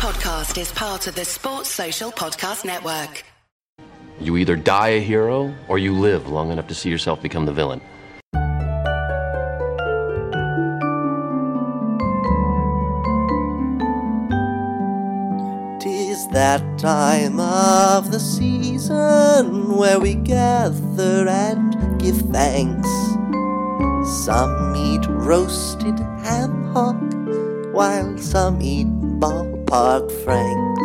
podcast is part of the Sports Social Podcast Network. You either die a hero or you live long enough to see yourself become the villain. Tis that time of the season where we gather and give thanks. Some eat roasted ham hock, while some eat ballpark franks.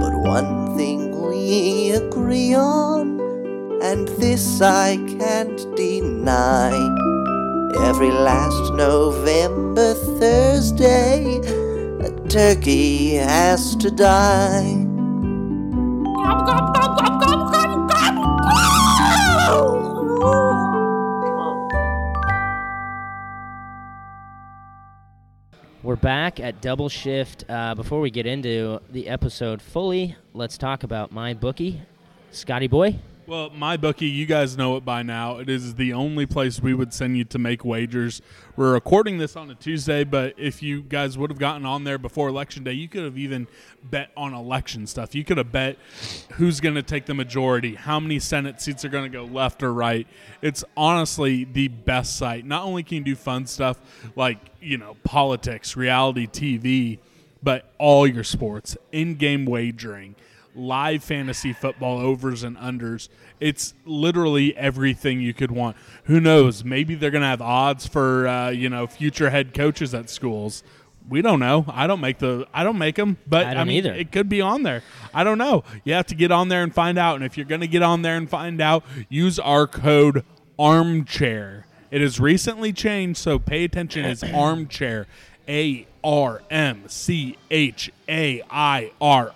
But one thing we agree on, and this I can't deny, every last November Thursday, a turkey has to die. Gobble, gobble, gobble, gobble, gobble, gobble, gobble. We're back at Double Shift. Before we get into the episode fully, let's talk about MyBookie. Scotty boy? Well, MyBookie, you guys know it by now. It is the only place we would send you to make wagers. We're recording this on a Tuesday, but if you guys would have gotten on there before Election Day, you could have even bet on election stuff. You could have bet who's going to take the majority, how many Senate seats are going to go left or right. It's honestly the best site. Not only can you do fun stuff like, you know, politics, reality TV, but all your sports, in-game wagering, live fantasy football overs and unders. It's literally everything you could want. Who knows? Maybe they're going to have odds for future head coaches at schools. We don't know. I don't make them, but I mean, either. It could be on there. I don't know. You have to get on there and find out. And if you're going to get on there and find out, use our code ARMCHAIR. It has recently changed, so pay attention. It's ARMCHAIR, ARMCHAIR,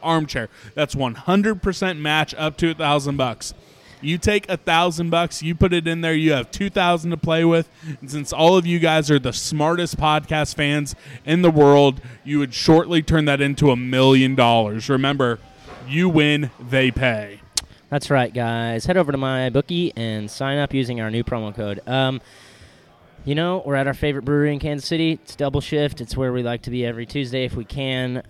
ARMCHAIR. That's 100% match up to $1,000. You take $1,000, you put it in there, you have $2,000 to play with. And since all of you guys are the smartest podcast fans in the world, you would shortly turn that into $1 million. Remember, you win, they pay. That's right, guys. Head over to MyBookie and sign up using our new promo code. We're at our favorite brewery in Kansas City. It's Double Shift. It's where we like to be every Tuesday if we can.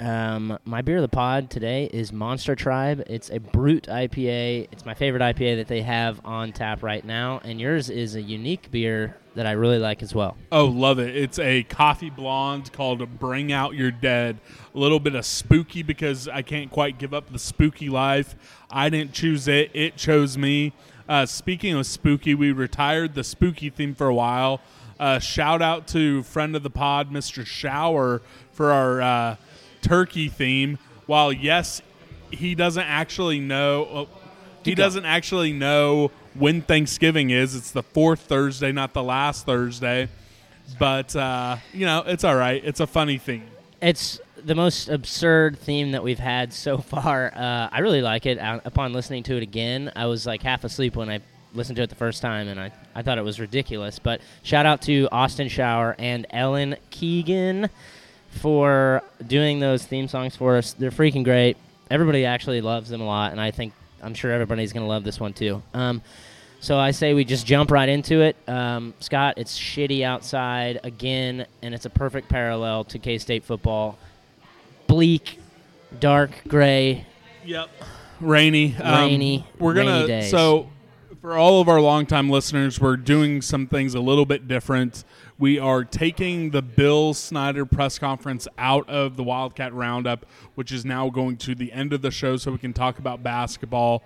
My beer of the pod today is Monster Tribe. It's a Brute IPA. It's my favorite IPA that they have on tap right now. And yours is a unique beer that I really like as well. Oh, love it. It's a coffee blonde called Bring Out Your Dead. A little bit of spooky because I can't quite give up the spooky life. I didn't choose it. It chose me. Speaking of spooky, we retired the spooky theme for a while. Shout out to friend of the pod, Mr. Schauer, for our turkey theme. While yes, he doesn't actually know. He doesn't actually know when Thanksgiving is. It's the fourth Thursday, not the last Thursday. But it's all right. It's a funny theme. It's the most absurd theme that we've had so far. I really like it. Upon listening to it again, I was like half asleep when I listened to it the first time, and I thought it was ridiculous. But shout out to Austin Schauer and Ellen Keegan for doing those theme songs for us. They're freaking great. Everybody actually loves them a lot, and I'm sure everybody's going to love this one too. So I say we just jump right into it. Scott, it's shitty outside again, and it's a perfect parallel to K-State football. Bleak, dark, gray. Yep. Rainy. We're going to. So, for all of our longtime listeners, we're doing some things a little bit different. We are taking the Bill Snyder press conference out of the Wildcat Roundup, which is now going to the end of the show so we can talk about basketball.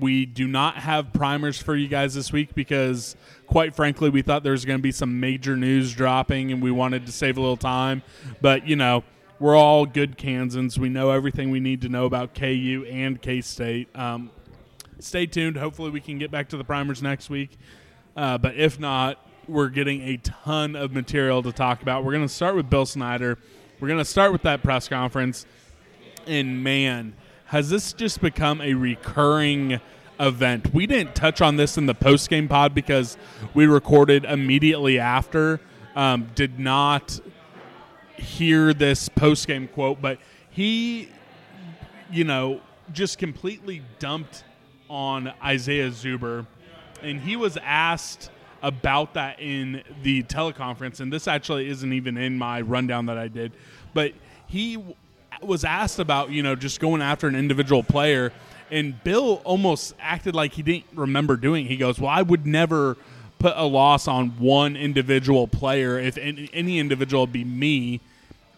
We do not have primers for you guys this week because, quite frankly, we thought there was going to be some major news dropping and we wanted to save a little time. But, we're all good Kansans. We know everything we need to know about KU and K-State. Stay tuned. Hopefully we can get back to the primers next week. But if not, we're getting a ton of material to talk about. We're going to start with Bill Snyder. We're going to start with that press conference. And, man, has this just become a recurring event? We didn't touch on this in the post-game pod because we recorded immediately after. Did not hear this post-game quote, but he, just completely dumped on Isaiah Zuber, and he was asked about that in the teleconference, and this actually isn't even in my rundown that I did, but he was asked about, you know, just going after an individual player, and Bill almost acted like he didn't remember doing it. He goes, well, I would never put a loss on one individual player. If any individual, would be me.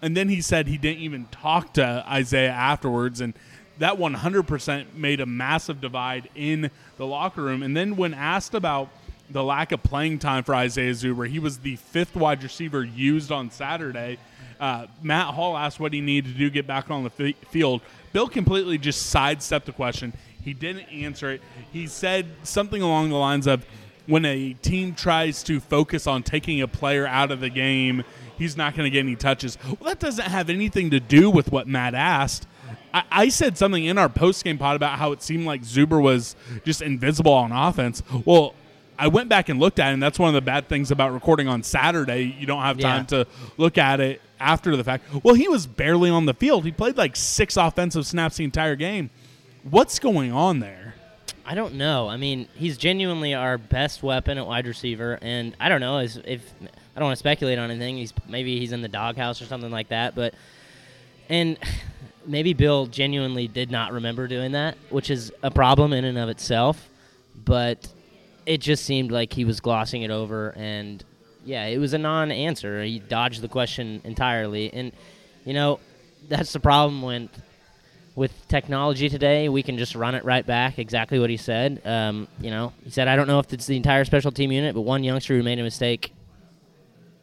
And then he said he didn't even talk to Isaiah afterwards, and that 100% made a massive divide in the locker room. And then when asked about the lack of playing time for Isaiah Zuber, he was the 5th wide receiver used on Saturday. Matt Hall asked what he needed to do to get back on the field. Bill completely just sidestepped the question. He didn't answer it. He said something along the lines of, when a team tries to focus on taking a player out of the game, he's not going to get any touches. Well, that doesn't have anything to do with what Matt asked. I said something in our postgame pod about how it seemed like Zuber was just invisible on offense. Well, I went back and looked at it, and that's one of the bad things about recording on Saturday. You don't have time to look at it after the fact. Well, he was barely on the field. He played like 6 offensive snaps the entire game. What's going on there? I don't know. I mean, he's genuinely our best weapon at wide receiver, and I don't know if I don't want to speculate on anything. Maybe he's in the doghouse or something like that, but and maybe Bill genuinely did not remember doing that, which is a problem in and of itself, but it just seemed like he was glossing it over, and yeah, it was a non-answer. He dodged the question entirely, and you know, that's the problem with technology today. We can just run it right back, exactly what he said. You know, he said, I don't know if it's the entire special team unit, but one youngster who made a mistake,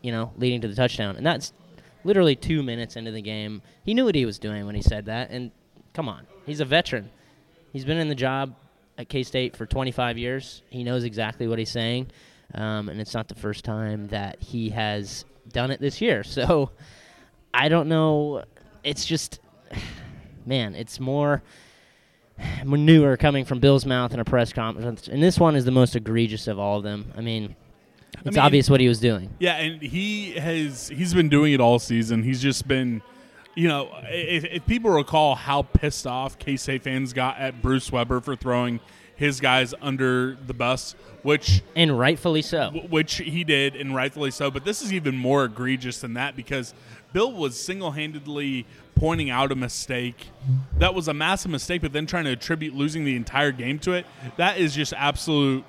you know, leading to the touchdown. And that's literally 2 minutes into the game. He knew what he was doing when he said that. And come on, he's a veteran. He's been in the job at K-State for 25 years. He knows exactly what he's saying. And it's not the first time that he has done it this year. So I don't know. It's just... Man, it's more manure coming from Bill's mouth in a press conference. And this one is the most egregious of all of them. I mean, it's obvious what he was doing. Yeah, and he's been doing it all season. He's just been, you know, if people recall how pissed off K-State fans got at Bruce Weber for throwing his guys under the bus, which... And rightfully so. Which he did, and rightfully so. But this is even more egregious than that, because Bill was single-handedly pointing out a mistake that was a massive mistake, but then trying to attribute losing the entire game to it. That is just absolute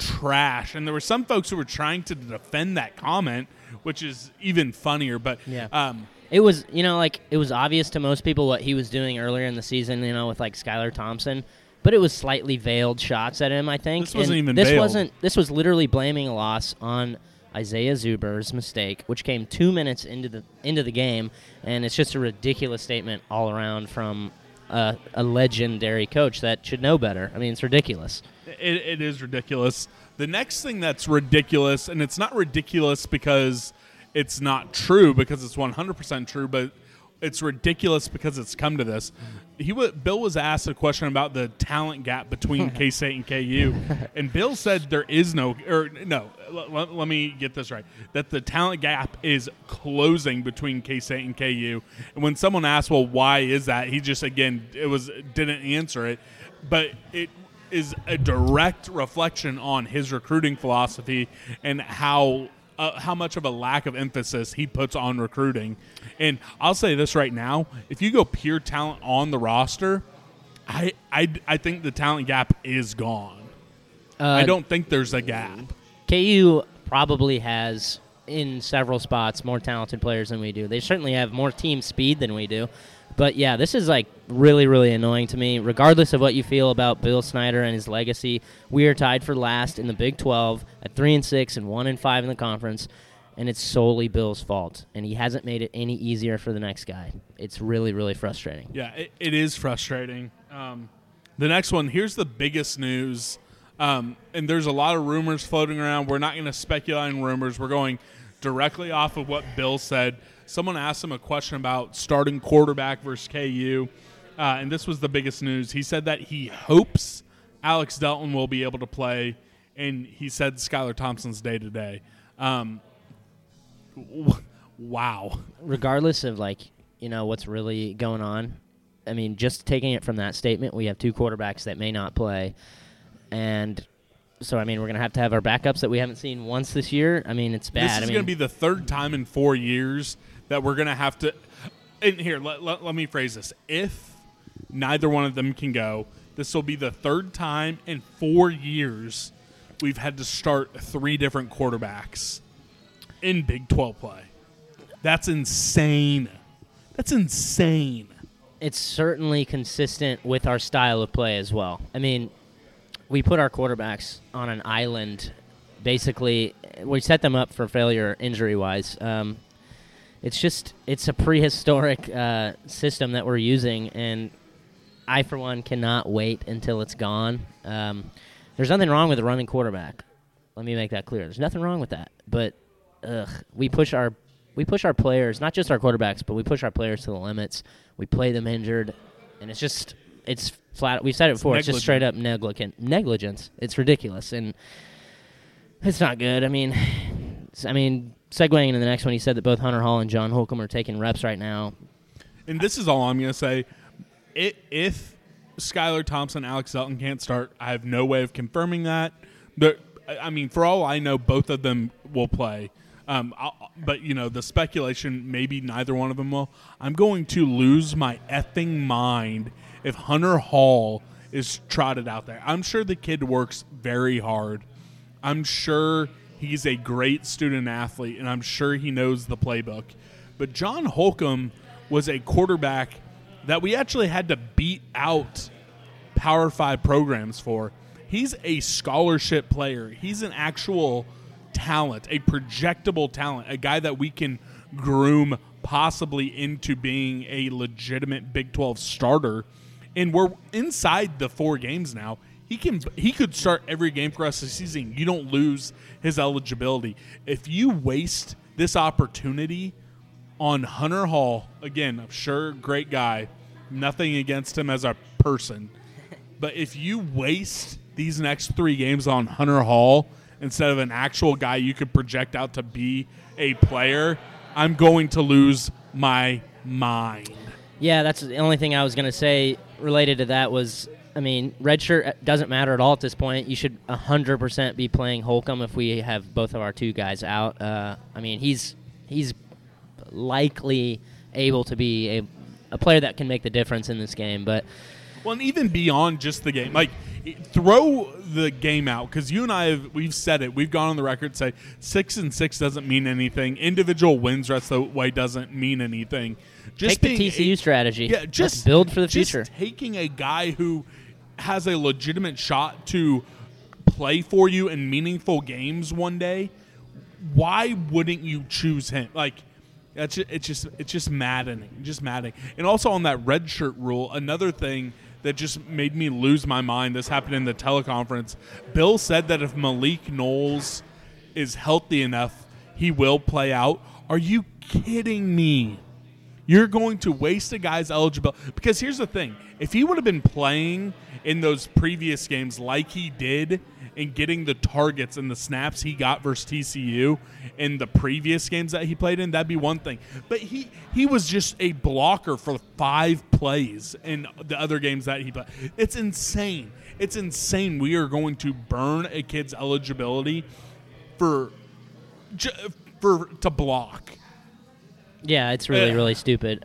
trash. And there were some folks who were trying to defend that comment, which is even funnier. But yeah, it was, you know, like, it was obvious to most people what he was doing earlier in the season, you know, with like Skylar Thompson, but it was slightly veiled shots at him, I think. This was literally blaming a loss on Isaiah Zuber's mistake, which came 2 minutes into the game, and it's just a ridiculous statement all around from a legendary coach that should know better. I mean, it's ridiculous. It is ridiculous. The next thing that's ridiculous, and it's not ridiculous because it's not true, because it's 100% true, but it's ridiculous because it's come to this. Bill was asked a question about the talent gap between K-State and KU, and Bill said there is let me get this right, that the talent gap is closing between K-State and KU. And when someone asked, well, why is that, he just, again, didn't answer it. But it is a direct reflection on his recruiting philosophy and how much of a lack of emphasis he puts on recruiting. And I'll say this right now, if you go pure talent on the roster, I think the talent gap is gone. I don't think there's a gap. KU probably has, in several spots, more talented players than we do. They certainly have more team speed than we do. But, yeah, this is, like, really, really annoying to me. Regardless of what you feel about Bill Snyder and his legacy, we are tied for last in the Big 12 at 3-6 and 1-5 in the conference, and it's solely Bill's fault. And he hasn't made it any easier for the next guy. It's really, really frustrating. Yeah, it is frustrating. The next one, here's the biggest news, and there's a lot of rumors floating around. We're not going to speculate on rumors. We're going directly off of what Bill said. Someone asked him a question about starting quarterback versus KU, and this was the biggest news. He said that he hopes Alex Delton will be able to play, and he said Skylar Thompson's day-to-day. Wow. Regardless of, like, you know, what's really going on, I mean, just taking it from that statement, we have 2 quarterbacks that may not play, and so, I mean, we're going to have our backups that we haven't seen once this year. I mean, it's bad. This is going to be the 3rd time in 4 years that we're going to have to – and here, let me phrase this. If neither one of them can go, this will be the third time in 4 years we've had to start 3 different quarterbacks in Big 12 play. That's insane. That's insane. It's certainly consistent with our style of play as well. I mean, we put our quarterbacks on an island. Basically, we set them up for failure injury-wise. It's just a prehistoric system that we're using, and I, for one, cannot wait until it's gone. There's nothing wrong with a running quarterback. Let me make that clear. There's nothing wrong with that. But we push our players, not just our quarterbacks, but we push our players to the limits. We play them injured, and it's just flat. We've said it before. It's just straight up negligence. It's ridiculous, and it's not good. I mean, segueing into the next one, he said that both Hunter Hall and John Holcomb are taking reps right now. And this is all I'm going to say. If Skylar Thompson, Alex Zelton can't start, I have no way of confirming that. But I mean, for all I know, both of them will play. But, you know, the speculation, maybe neither one of them will. I'm going to lose my effing mind if Hunter Hall is trotted out there. I'm sure the kid works very hard. I'm sure he's a great student athlete, and I'm sure he knows the playbook. But John Holcomb was a quarterback that we actually had to beat out Power 5 programs for. He's a scholarship player. He's an actual talent, a projectable talent, a guy that we can groom possibly into being a legitimate Big 12 starter. And we're inside the 4 games now. He could start every game for us this season. You don't lose his eligibility. If you waste this opportunity on Hunter Hall, again, I'm sure great guy, nothing against him as a person, but if you waste these next 3 games on Hunter Hall instead of an actual guy you could project out to be a player, I'm going to lose my mind. Yeah, that's the only thing I was going to say related to that was, I mean, redshirt doesn't matter at all at this point. You should 100% be playing Holcomb if we have both of our 2 guys out. I mean, he's likely able to be a player that can make the difference in this game. But well, and even beyond just the game, like throw the game out, because you and I we've said it. We've gone on the record say 6-6 doesn't mean anything. Individual wins rest of the way doesn't mean anything. Just take the TCU strategy. Yeah, just let's build for the future. Taking a guy who has a legitimate shot to play for you in meaningful games one day, why wouldn't you choose him? Like, that's it's just maddening, And also on that red shirt rule, another thing that just made me lose my mind. This happened in the teleconference. Bill said that if Malik Knowles is healthy enough, he will play out. Are you kidding me? You're going to waste a guy's eligibility. Because here's the thing. If he would have been playing in those previous games like he did and getting the targets and the snaps he got versus TCU in the previous games that he played in, that'd be one thing. But he was just a blocker for 5 plays in the other games that he played. It's insane. It's insane. We are going to burn a kid's eligibility to block. Yeah, it's really, really stupid.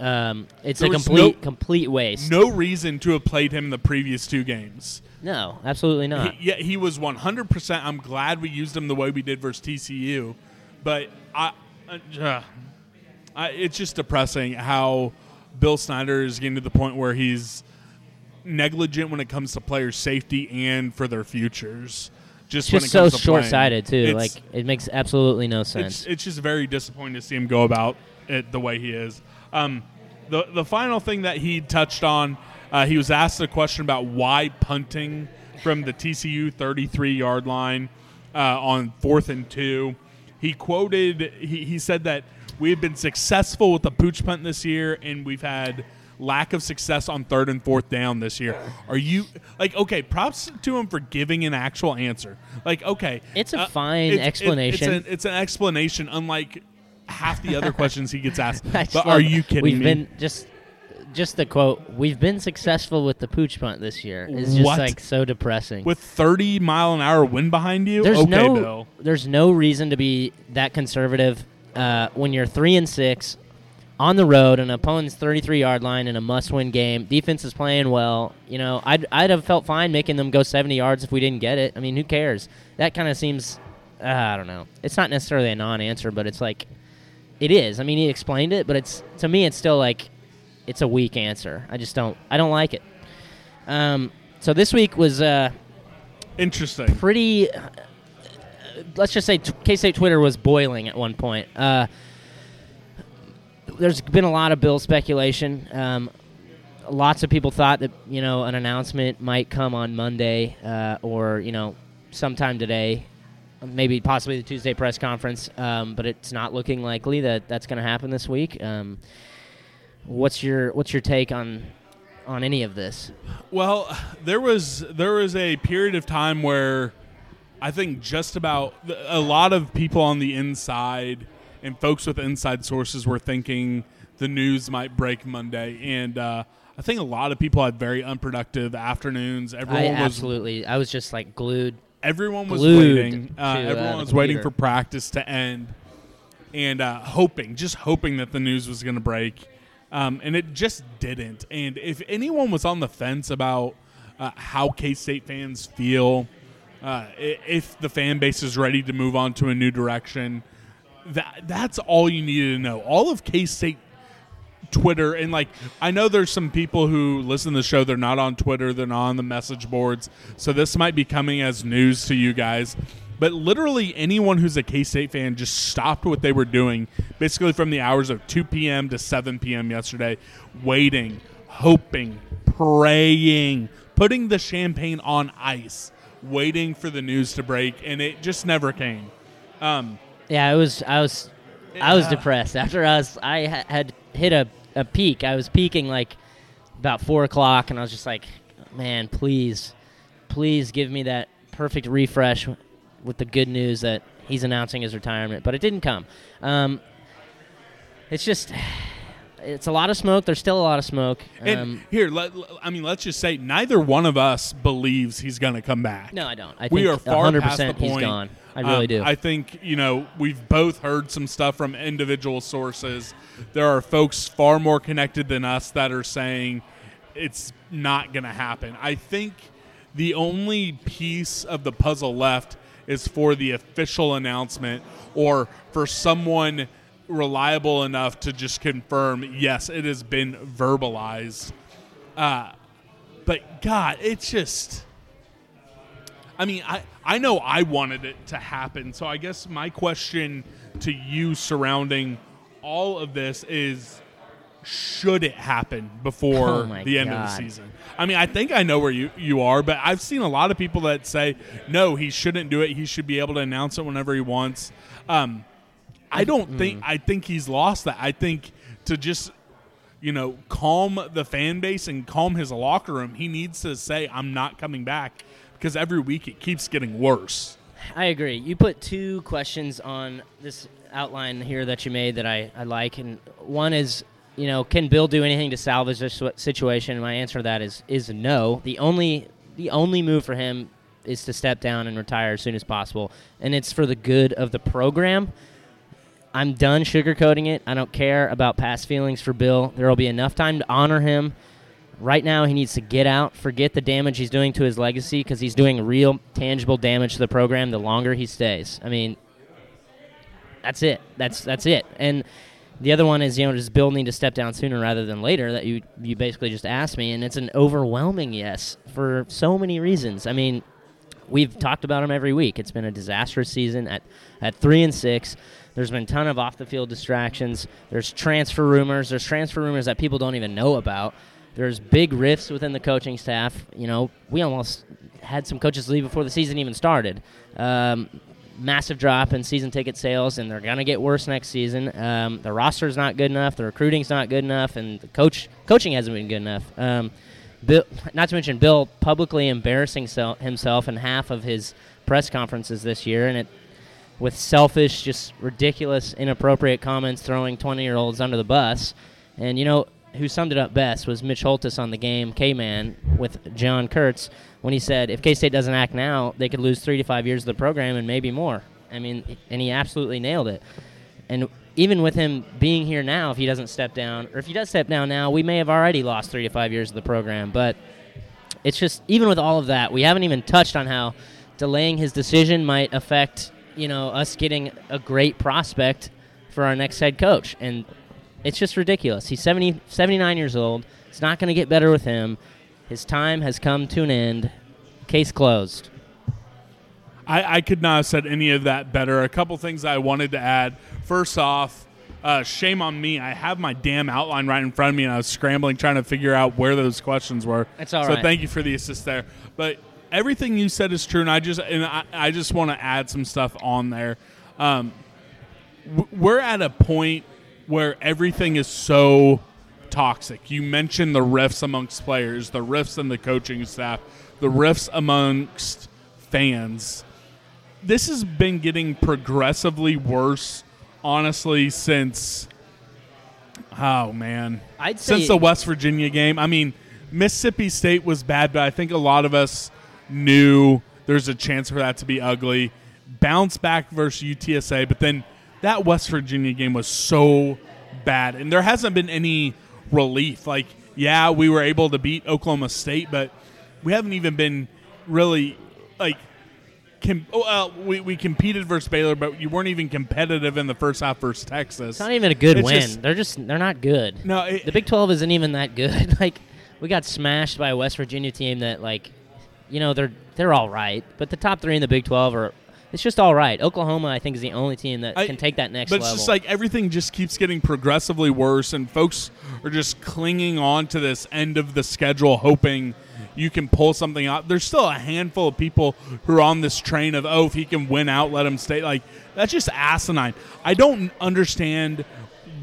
It's a complete waste. No reason to have played him the previous 2 games. No, absolutely not. He was 100%. I'm glad we used him the way we did versus TCU. But it's just depressing how Bill Snyder is getting to the point where he's negligent when it comes to player safety and for their futures. Just so short-sighted, too. Like, it makes absolutely no sense. It's just very disappointing to see him go about it the way he is. The final thing that he touched on, he was asked a question about why punting from the TCU 33-yard line on 4th and 2. He quoted, he said that we've been successful with the pooch punt this year, and we've had lack of success on 3rd and 4th down this year. Are you like, okay, props to him for giving an actual answer. Like, okay, it's a fine explanation. It's an explanation, unlike half the other questions he gets asked. But are you kidding me? We've been just the quote, we've been successful with the pooch punt this year. It's just like so depressing. With 30 mile an hour wind behind you? There's okay, Bill. There's no reason to be that conservative when you're 3-6 on the road, an opponent's 33-yard line in a must-win game. Defense is playing well. You know, I'd have felt fine making them go 70 yards if we didn't get it. I mean, who cares? That kind of seems, I don't know. It's not necessarily a non-answer, but it's like, it is. I mean, he explained it, but it's to me, it's still like, it's a weak answer. I don't like it. So this week was interesting. Pretty, let's just say K-State Twitter was boiling at one point. There's been a lot of Bill speculation. Lots of people thought that, you know, an announcement might come on Monday or, you know, sometime today, maybe possibly the Tuesday press conference, but it's not looking likely that that's going to happen this week. What's your take on any of this? Well, there was a period of time where I think just about a lot of people on the inside and folks with inside sources were thinking the news might break Monday. And I think a lot of people had very unproductive afternoons. I was just like glued. Everyone was waiting for practice to end and hoping that the news was going to break. And it just didn't. And if anyone was on the fence about how K-State fans feel, if the fan base is ready to move on to a new direction, that's all you needed to know. All of K-State Twitter, and like I know there's some people who listen to the show, they're not on Twitter, they're not on the message boards, so this might be coming as news to you guys. But literally anyone who's a K-State fan just stopped what they were doing basically from the hours of 2 p.m. to 7 p.m. yesterday, waiting, hoping, praying, putting the champagne on ice, waiting for the news to break, and it just never came. Yeah, I was depressed after us. I had hit a peak. I was peaking like about 4 o'clock, and I was just like, man, please give me that perfect refresh with the good news that he's announcing his retirement. But it didn't come. It's a lot of smoke. There's still a lot of smoke. And let's just say neither one of us believes he's going to come back. No, I don't. I think we are far 100% past the point. He's gone. I really do. I think, you know, we've both heard some stuff from individual sources. There are folks far more connected than us that are saying it's not going to happen. I think the only piece of the puzzle left is for the official announcement or for someone – reliable enough to just confirm, yes, it has been verbalized. But God, it's just, I mean, I know I wanted it to happen. So I guess my question to you surrounding all of this is, should it happen before end of the season? I mean, I think I know where you are, but I've seen a lot of people that say, no, he shouldn't do it. He should be able to announce it whenever he wants. I don't think – I think he's lost that. I think to just, you know, calm the fan base and calm his locker room, he needs to say, I'm not coming back, because every week it keeps getting worse. I agree. You put two questions on this outline here that you made that I like. And one is, you know, can Bill do anything to salvage this situation? And my answer to that is no. The only move for him is to step down and retire as soon as possible, and it's for the good of the program. I'm done sugarcoating it. I don't care about past feelings for Bill. There will be enough time to honor him. Right now, he needs to get out, forget the damage he's doing to his legacy, because he's doing real, tangible damage to the program the longer he stays. I mean, that's it. That's it. And the other one is, you know, does Bill need to step down sooner rather than later? That you basically just asked me, and it's an overwhelming yes for so many reasons. I mean, we've talked about him every week. It's been a disastrous season at 3-6. There's been a ton of off-the-field distractions. There's transfer rumors. There's transfer rumors that people don't even know about. There's big rifts within the coaching staff. You know, we almost had some coaches leave before the season even started. Massive drop in season ticket sales, and they're going to get worse next season. The roster's not good enough. The recruiting's not good enough, and the coaching hasn't been good enough. Bill, not to mention Bill publicly embarrassing himself in half of his press conferences this year, and with selfish, just ridiculous, inappropriate comments, throwing 20-year-olds under the bus. And, you know, who summed it up best was Mitch Holtis on the Game K-Man with John Kurtz when he said, if K-State doesn't act now, they could lose 3 to 5 years of the program and maybe more. I mean, and he absolutely nailed it. And even with him being here now, if he doesn't step down, or if he does step down now, we may have already lost 3 to 5 years of the program. But it's just, even with all of that, we haven't even touched on how delaying his decision might affect, you know, us getting a great prospect for our next head coach. And it's just ridiculous. He's 79 years old. It's not going to get better with him. His time has come to an end. Case closed. I could not have said any of that better. A couple things I wanted to add. First off, shame on me. I have my damn outline right in front of me, and I was scrambling trying to figure out where those questions were. That's all right. So thank you for the assist there. But everything you said is true, and I just want to add some stuff on there. We're at a point where everything is so toxic. You mentioned the rifts amongst players, the rifts in the coaching staff, the rifts amongst fans. This has been getting progressively worse, honestly, since since the West Virginia game. I mean, Mississippi State was bad, but I think a lot of us knew there's a chance for that to be ugly. Bounce back versus UTSA, but then that West Virginia game was so bad, and there hasn't been any relief. Like, yeah, we were able to beat Oklahoma State, but we haven't even been really like. We competed versus Baylor, but you weren't even competitive in the first half versus Texas. It's not even a good win. They're not good. No, the Big 12 isn't even that good. Like, we got smashed by a West Virginia team that, like, you know, they're all right, but the top three in the Big 12 are. It's just all right. Oklahoma, I think, is the only team that can take that next level. But it's just like everything just keeps getting progressively worse, and folks are just clinging on to this end of the schedule, hoping you can pull something out. There's still a handful of people who are on this train of, oh, if he can win out, let him stay. Like, that's just asinine. I don't understand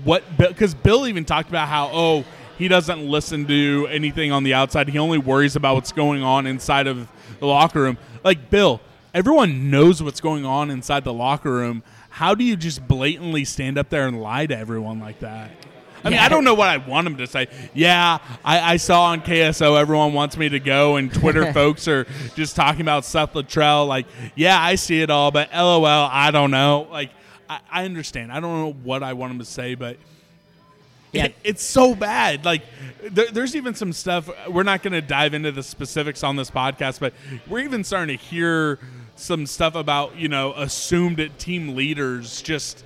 because Bill even talked about how, oh, he doesn't listen to anything on the outside. He only worries about what's going on inside of the locker room. Like, Bill, everyone knows what's going on inside the locker room. How do you just blatantly stand up there and lie to everyone like that? I mean, I don't know what I want them to say. Yeah, I saw on KSO everyone wants me to go, and Twitter folks are just talking about Seth Luttrell. Like, yeah, I see it all, but LOL, I don't know. Like, I understand. I don't know what I want them to say, but yeah. It's so bad. Like, there's even some stuff. We're not going to dive into the specifics on this podcast, but we're even starting to hear some stuff about, you know, assumed that team leaders just,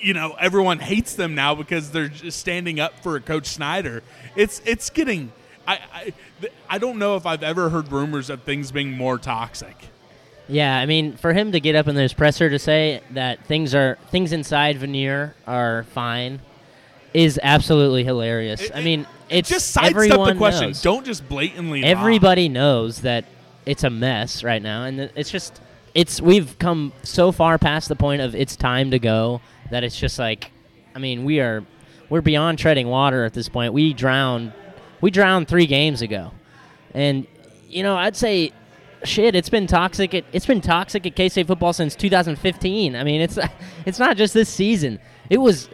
you know, everyone hates them now because they're just standing up for Coach Snyder. It's getting I don't know if I've ever heard rumors of things being more toxic. Yeah, I mean, for him to get up in this presser to say that things inside Veneer are fine is absolutely hilarious. I mean, it's just sidestep the question. Knows. Don't just blatantly everybody knows that it's a mess right now, and it's just we've come so far past the point of it's time to go that it's just like, I mean, we're beyond treading water at this point. We drowned 3 games ago, and you know, I'd say, shit, it's been toxic. It's been toxic at K-State football since 2015. I mean, it's not just this season. It was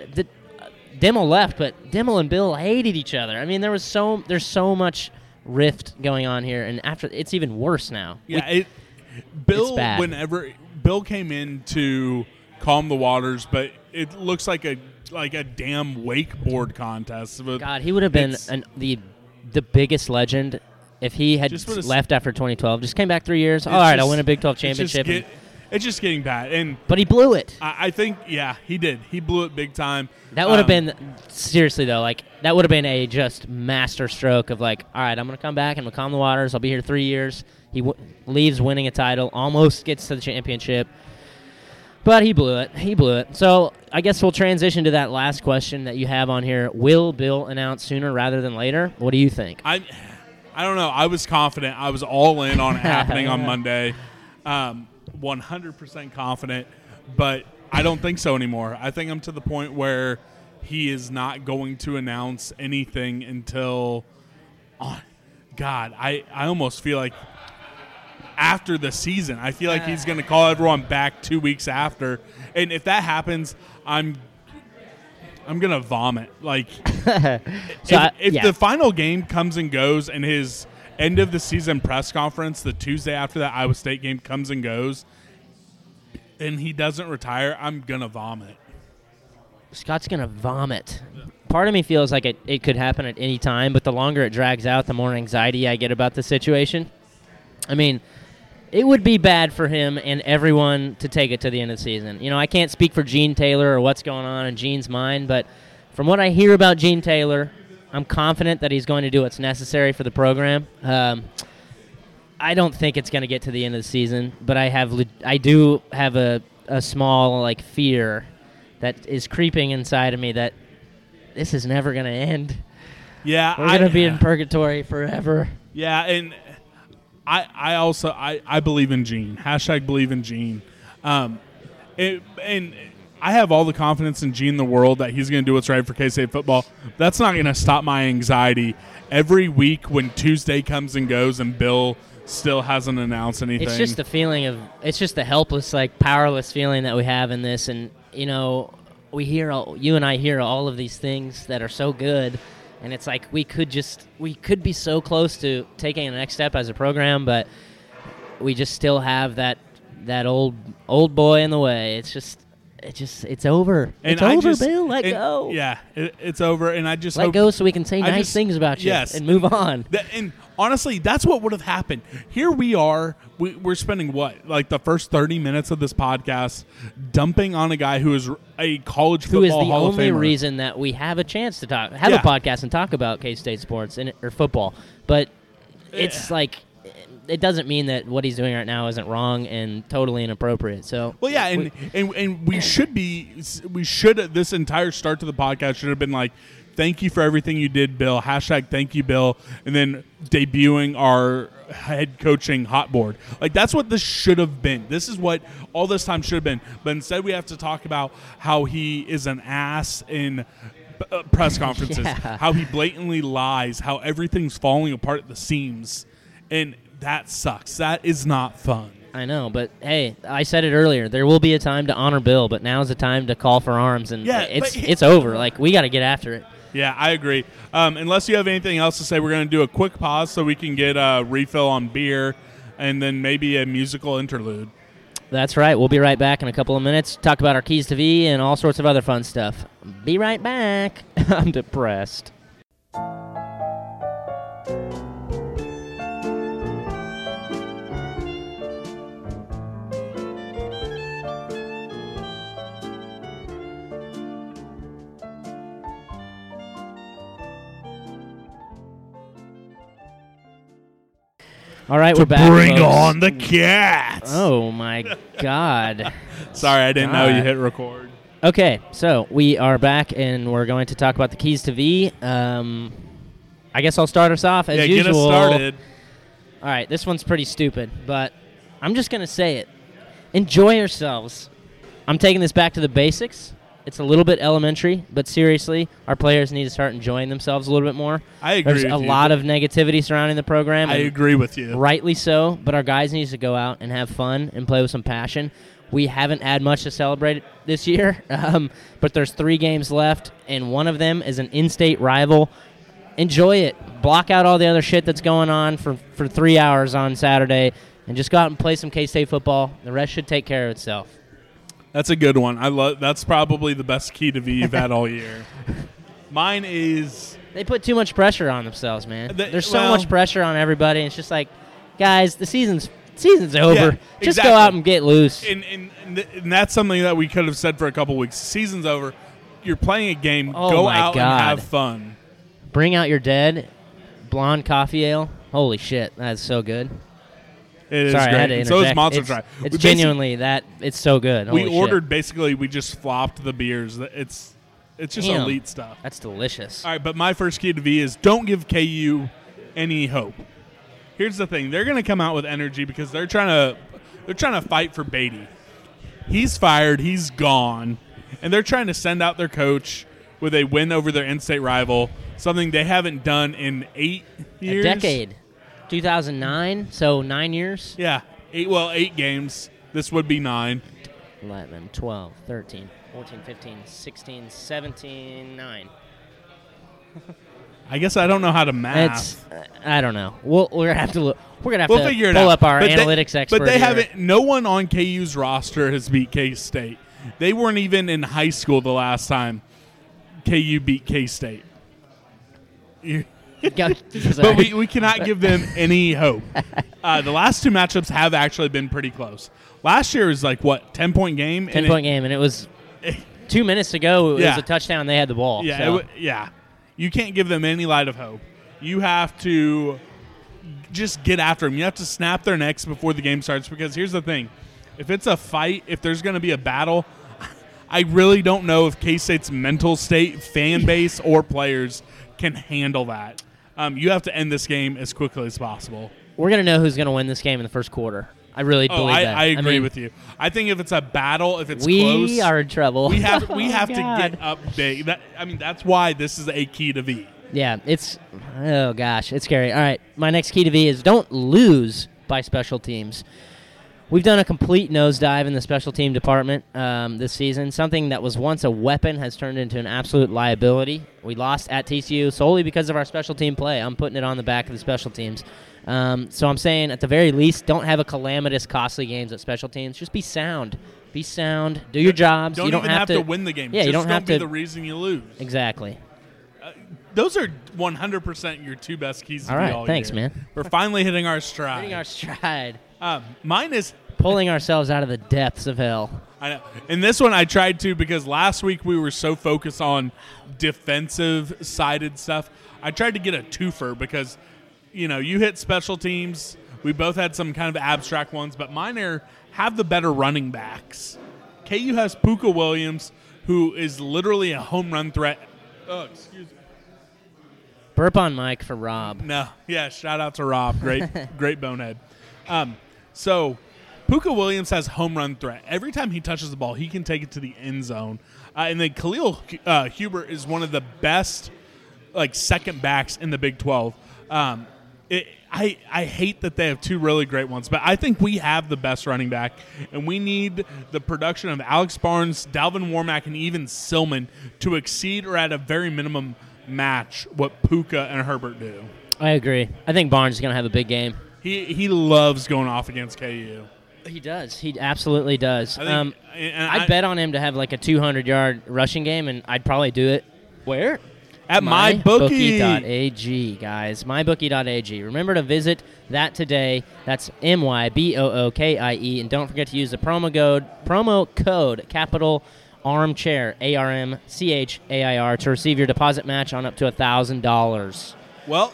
Dimmel left, but Dimmel and Bill hated each other. I mean, there's so much rift going on here, and after it's even worse now. Yeah, Bill, whenever Bill came in to calm the waters, but it looks like a damn wakeboard contest. But God, he would have been the biggest legend if he had left after 2012. Just came back 3 years. I'll win a Big 12 championship. It's just getting bad. But he blew it. I think, yeah, he did. He blew it big time. That would have been, seriously, though, like, that would have been a just master stroke of, like, all right, I'm going to come back. I'm going to calm the waters. I'll be here 3 years. He leaves winning a title, almost gets to the championship. But he blew it. So I guess we'll transition to that last question that you have on here. Will Bill announce sooner rather than later? What do you think? I don't know. I was confident. I was all in on it happening on Monday. 100% confident, but I don't think so anymore. I think I'm to the point where he is not going to announce anything until God, I almost feel like after the season. I feel like he's going to call everyone back 2 weeks after, and if that happens, I'm going to vomit. Like, if the final game comes and goes and his end of the season press conference, the Tuesday after that Iowa State game comes and goes, and he doesn't retire, I'm going to vomit. Scott's going to vomit. Yeah. Part of me feels like it could happen at any time, but the longer it drags out, the more anxiety I get about the situation. I mean, it would be bad for him and everyone to take it to the end of the season. You know, I can't speak for Gene Taylor or what's going on in Gene's mind, but from what I hear about Gene Taylor, I'm confident that he's going to do what's necessary for the program. I don't think it's going to get to the end of the season, but I do have a small fear that is creeping inside of me that this is never going to end. Yeah, we're going to be in purgatory forever. Yeah, and I also believe in Gene. #BelieveInGene. And I have all the confidence in Gene in the world that he's going to do what's right for K-State football. That's not going to stop my anxiety. Every week when Tuesday comes and goes and Bill still hasn't announced anything. It's just the feeling of – it's just the helpless, powerless feeling that we have in this. And, you know, you and I hear all of these things that are so good, and it's like we could be so close to taking the next step as a program, but we just still have that old boy in the way. It's over. Bill. Let go. Yeah, it's over. And I just let go so we can say nice things about you and move on. And honestly, that's what would have happened. Here we are. We're spending the first 30 minutes of this podcast dumping on a guy who is a college football Hall of Famer. Who is the only reason that we have a chance to have a podcast and talk about K-State sports or football. But it's it doesn't mean that what he's doing right now isn't wrong and totally inappropriate. So, well, yeah, and we should this entire start to the podcast should have been thank you for everything you did, Bill. #ThankYouBill, and then debuting our head coaching hot board. That's what this should have been. This is what all this time should have been. But instead, we have to talk about how he is an ass in press conferences, how he blatantly lies, how everything's falling apart at the seams, and that sucks. That is not fun. I know, but hey, I said it earlier. There will be a time to honor Bill, but now is the time to call for arms, and it's over. We got to get after it. Yeah, I agree. Unless you have anything else to say, we're going to do a quick pause so we can get a refill on beer and then maybe a musical interlude. That's right. We'll be right back in a couple of minutes. Talk about our keys to V and all sorts of other fun stuff. Be right back. I'm depressed. All right, we're back. Bring on the cats. Oh, my God. Sorry, I didn't know you hit record. Okay, so we are back, and we're going to talk about the keys to V. I guess I'll start us off as usual. Get us started. All right, this one's pretty stupid, but I'm just going to say it. Enjoy yourselves. I'm taking this back to the basics. It's a little bit elementary, but seriously, our players need to start enjoying themselves a little bit more. I agree with you. There's a lot of negativity surrounding the program. I agree with you. Rightly so, but our guys need to go out and have fun and play with some passion. We haven't had much to celebrate this year, but there's 3 games left, and one of them is an in-state rival. Enjoy it. Block out all the other shit that's going on for 3 hours on Saturday, and just go out and play some K-State football. The rest should take care of itself. That's a good one. That's probably the best key to V you've had all year. Mine is they put too much pressure on themselves, man. There's so much pressure on everybody. It's just guys, the season's over. Yeah, just exactly. Go out and get loose. And that's something that we could have said for a couple weeks. The season's over. You're playing a game. Oh, go out and have fun. Bring Out Your Dead, blonde coffee ale. Holy shit, that's so good. It Sorry, is great. I had to interject. So is Monster Try. It's genuinely that it's so good. Holy shit. Basically we just flopped the beers. It's just elite stuff. That's delicious. All right, but my first key to V is don't give KU any hope. Here's the thing: they're going to come out with energy because they're trying to fight for Beatty. He's fired. He's gone, and they're trying to send out their coach with a win over their in-state rival, something they haven't done in 8 years, a decade. 2009, so 9 years? Yeah. 8 games. This would be 9. 11, 12, 13, 14, 15, 16, 17, 9. I guess I don't know how to math. I don't know. We're going to have to look. We're going to have to figure pull up our analytics expert. But they haven't. No one on KU's roster has beat K-State. They weren't even in high school the last time. KU beat K-State. But we cannot give them any hope. The last two matchups have actually been pretty close. Last year was like, what, 10-point game? 10-point game, and it was 2 minutes to go. It was a touchdown, and they had the ball. Yeah, so. You can't give them any light of hope. You have to just get after them. You have to snap their necks before the game starts, because here's the thing. If it's a fight, if there's going to be a battle, I really don't know if K-State's mental state, fan base, or players can handle that. You have to end this game as quickly as possible. We're going to know who's going to win this game in the first quarter. I really believe that. I agree with you. I think if it's a battle, if it's close. We are in trouble. We have to get up big. That's why this is a key to V. Yeah, it's scary. All right, my next key to V is don't lose by special teams. We've done a complete nosedive in the special team department this season. Something that was once a weapon has turned into an absolute liability. We lost at TCU solely because of our special team play. I'm putting it on the back of the special teams. So I'm saying, at the very least, don't have a calamitous, costly games at special teams. Just be sound. Be sound. Do your jobs. You don't even have to win the game. Yeah, just don't be the reason you lose. Exactly. Those are 100% your two best keys to all right, all thanks, year. Man. We're finally hitting our stride. Hitting our stride. Mine is pulling ourselves out of the depths of hell. I know. And this one I tried to, because last week we were so focused on defensive-sided stuff. I tried to get a twofer because, you hit special teams. We both had some kind of abstract ones, but mine are have the better running backs. KU has Puka Williams, who is literally a home run threat. Oh, excuse me. Burp on mic for Rob. No. Yeah, shout out to Rob. Great bonehead. So Puka Williams has home run threat. Every time he touches the ball, he can take it to the end zone. And then Khalil Huber is one of the best, second backs in the Big 12. I hate that they have two really great ones, but I think we have the best running back, and we need the production of Alex Barnes, Dalvin Wormack, and even Sillman to exceed or at a very minimum match what Puka and Herbert do. I agree. I think Barnes is going to have a big game. He loves going off against KU. He does. He absolutely does. I'd bet on him to have a 200-yard rushing game, and I'd probably do it. Where? At MyBookie. MyBookie.ag, guys. MyBookie.ag. Remember to visit that today. That's MyBookie, and don't forget to use the promo code capital armchair, ARMCHAIR, to receive your deposit match on up to $1,000. Well,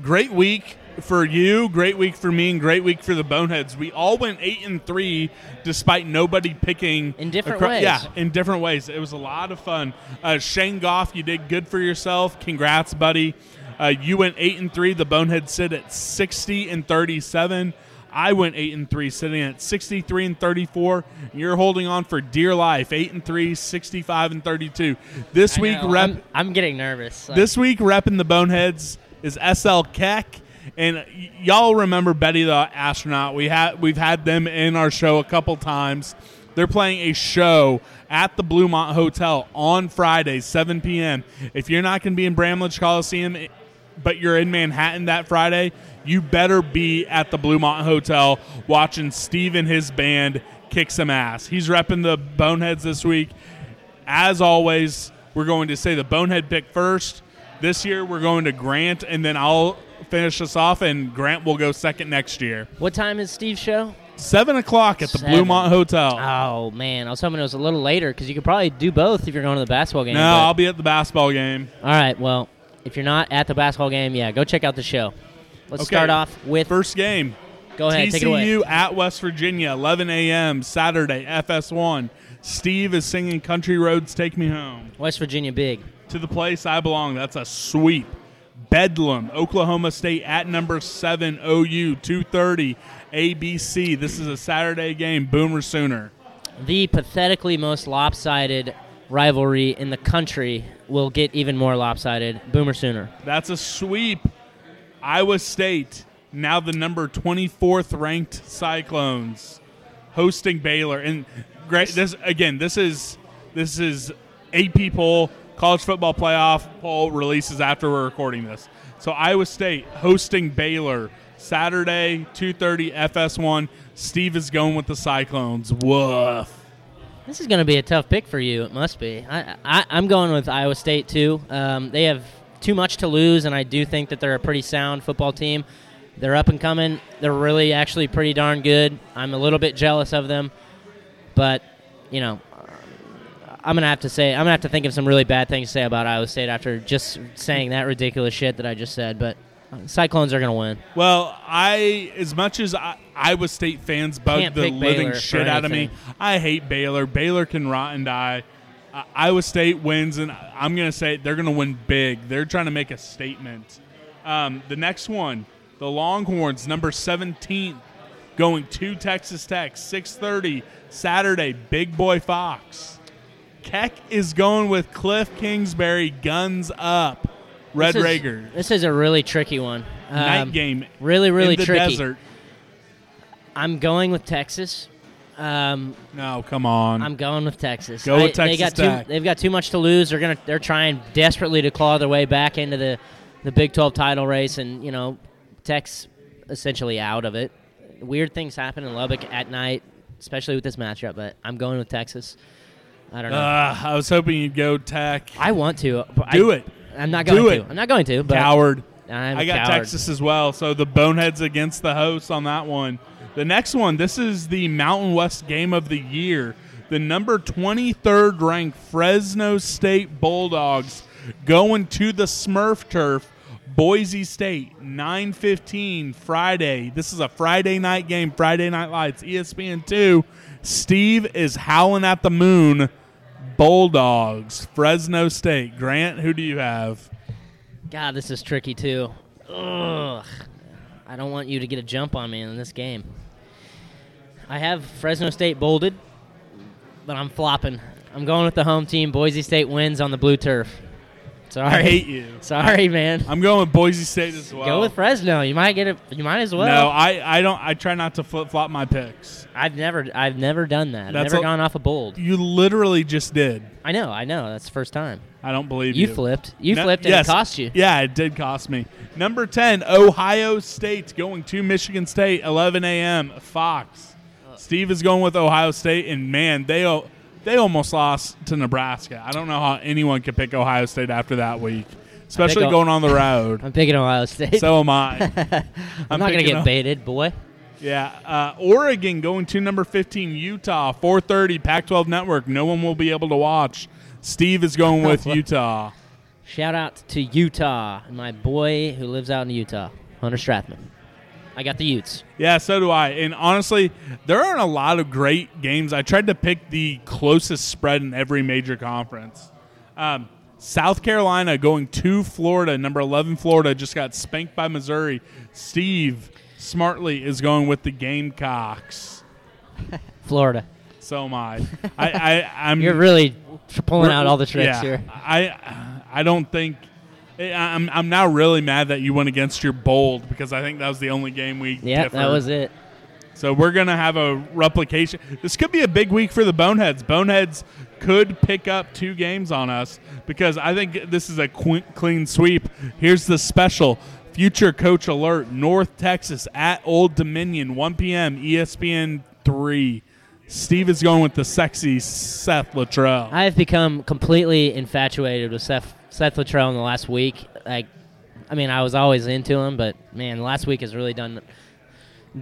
great week. For you, great week for me, and great week for the Boneheads. We all went 8-3, despite nobody picking in different ways. Yeah, in different ways. It was a lot of fun. Shane Goff, you did good for yourself. Congrats, buddy. You went 8-3. The Boneheads sit at 60-37. I went 8-3, sitting at 63-34. You're holding on for dear life, 8-3, 65-32. This week, I'm getting nervous. This week, repping the Boneheads is SL Keck. And y'all remember Betty the Astronaut. We've had them in our show a couple times. They're playing a show at the Bluemont Hotel on Friday, 7 p.m. If you're not going to be in Bramlage Coliseum, but you're in Manhattan that Friday, you better be at the Bluemont Hotel watching Steve and his band kick some ass. He's repping the Boneheads this week. As always, we're going to say the Bonehead pick first. This year we're going to Grant, and then I'll – finish us off, and Grant will go second next year. What time is Steve's show? 7 o'clock at the Bluemont Hotel. Oh, man. I was hoping it was a little later, because you could probably do both if you're going to the basketball game. No, I'll be at the basketball game. All right. Well, if you're not at the basketball game, go check out the show. Let's start off with first game. Go ahead. TCU, take it away. TCU at West Virginia, 11 a.m. Saturday, FS1. Steve is singing Country Roads Take Me Home. West Virginia big. To the place I belong. That's a sweep. Bedlam, Oklahoma State at number 7, OU, 2:30, ABC. This is a Saturday game. Boomer Sooner. The pathetically most lopsided rivalry in the country will get even more lopsided. Boomer Sooner. That's a sweep. Iowa State, now the number 24th ranked Cyclones, hosting Baylor. And great. This is AP poll. College Football Playoff poll releases after we're recording this. So Iowa State hosting Baylor Saturday, 2:30 FS1. Steve is going with the Cyclones. Woof. This is going to be a tough pick for you. It must be. I'm going with Iowa State, too. They have too much to lose, and I do think that they're a pretty sound football team. They're up and coming. They're really actually pretty darn good. I'm a little bit jealous of them. But, you know, I'm going to have to think of some really bad things to say about Iowa State after just saying that ridiculous shit that I just said. But Cyclones are going to win. Well, as much as Iowa State fans bug the living shit out of me, I hate Baylor. Baylor can rot and die. Iowa State wins, and I'm going to say they're going to win big. They're trying to make a statement. The next one, the Longhorns, number 17, going to Texas Tech, 6:30 Saturday, Big Boy Fox. Keck is going with Cliff Kingsbury, guns up. Red Rager. This is a really tricky one. Night game. Really, really in the tricky. Desert. I'm going with Texas. No, come on. I'm going with Texas. Go with Texas Tech. They've got too much to lose. They're trying desperately to claw their way back into the Big 12 title race, and you know, Tech's essentially out of it. Weird things happen in Lubbock at night, especially with this matchup. But I'm going with Texas. I don't know. I was hoping you'd go Tech. I want to. I'm not going to. But coward. I got coward. Texas as well, so the boneheads against the hosts on that one. The next one, this is the Mountain West game of the year. The number 23rd ranked Fresno State Bulldogs going to the Smurf turf, Boise State, 9:15 Friday. This is a Friday night game, Friday Night Lights, ESPN 2. Steve is howling at the moon. Bulldogs, Fresno State. Grant, who do you have? God, this is tricky, too. Ugh. I don't want you to get a jump on me in this game. I have Fresno State bolded, but I'm flopping. I'm going with the home team. Boise State wins on the blue turf. Sorry. I hate you. Sorry, man. I'm going with Boise State as well. Go with Fresno. You might get it. You might as well. No, I don't. I try not to flip flop my picks. I've never done that. I've never gone off a bold. You literally just did. I know. That's the first time. I don't believe you. You flipped. Yes. And it cost you. Yeah, it did cost me. Number 10, Ohio State going to Michigan State, 11 a.m. Fox. Steve is going with Ohio State, and man, they almost lost to Nebraska. I don't know how anyone could pick Ohio State after that week, especially going on the road. I'm picking Ohio State. So am I. I'm not going to get baited, boy. Yeah. Oregon going to number 15, Utah, 4:30, Pac-12 Network. No one will be able to watch. Steve is going with Utah. Shout out to Utah, my boy who lives out in Utah, Hunter Strathman. I got the Utes. Yeah, so do I. And honestly, there aren't a lot of great games. I tried to pick the closest spread in every major conference. South Carolina going to Florida. Number 11, Florida just got spanked by Missouri. Steve smartly is going with the Gamecocks. Florida. So am I. I'm. You're really pulling out all the tricks here. I don't think. I'm now really mad that you went against your bold because I think that was the only game we differed. That was it. So we're going to have a replication. This could be a big week for the Boneheads. Boneheads could pick up two games on us because I think this is a clean sweep. Here's the special future coach alert. North Texas at Old Dominion, 1 p.m., ESPN 3. Steve is going with the sexy Seth Luttrell. I have become completely infatuated with Seth Luttrell in the last week. I was always into him, but, man, the last week has really done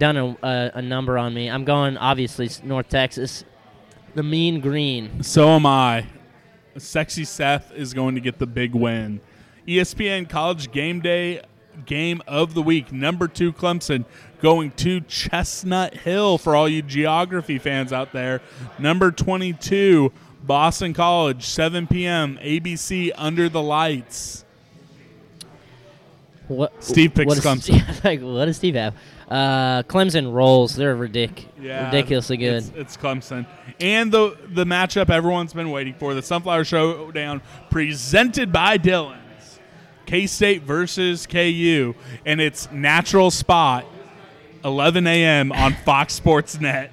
a number on me. I'm going, obviously, North Texas. The mean green. So am I. Sexy Seth is going to get the big win. ESPN College Game Day Game of the Week, number 2 Clemson going to Chestnut Hill for all you geography fans out there. Number 22, Boston College, 7 p.m., ABC under the lights. Steve picks Clemson. What does Steve have? Clemson rolls. They're ridiculously good. It's Clemson. And the matchup everyone's been waiting for, the Sunflower Showdown presented by Dillons. K-State versus KU, and it's natural spot, 11 a.m. on Fox Sports Net.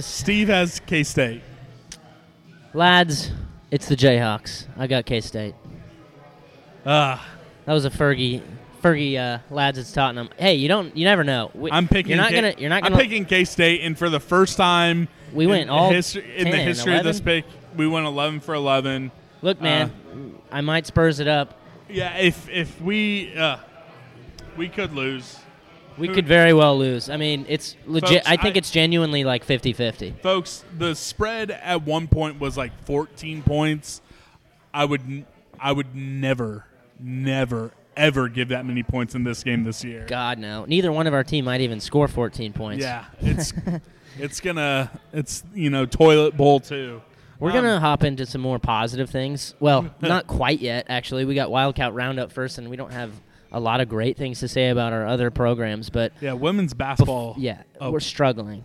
Steve has K-State. Lads, it's the Jayhawks. I got K-State. That was a Fergie Fergie lads at Tottenham. Hey, you never know. I'm picking K-State, and for the first time in the history of this pick, we went 11-for-11. Look, man, I might Spurs it up. Yeah, if we could lose. We could very well lose. I mean, it's legit. Folks, I think it's genuinely like 50-50. Folks, the spread at one point was like 14 points. I would never, ever give that many points in this game this year. God, no. Neither one of our team might even score 14 points. Yeah, it's toilet bowl too. We're gonna hop into some more positive things. Well, not quite yet, actually. We got Wildcat Roundup first, and we don't have a lot of great things to say about our other programs, but yeah, women's basketball. We're struggling.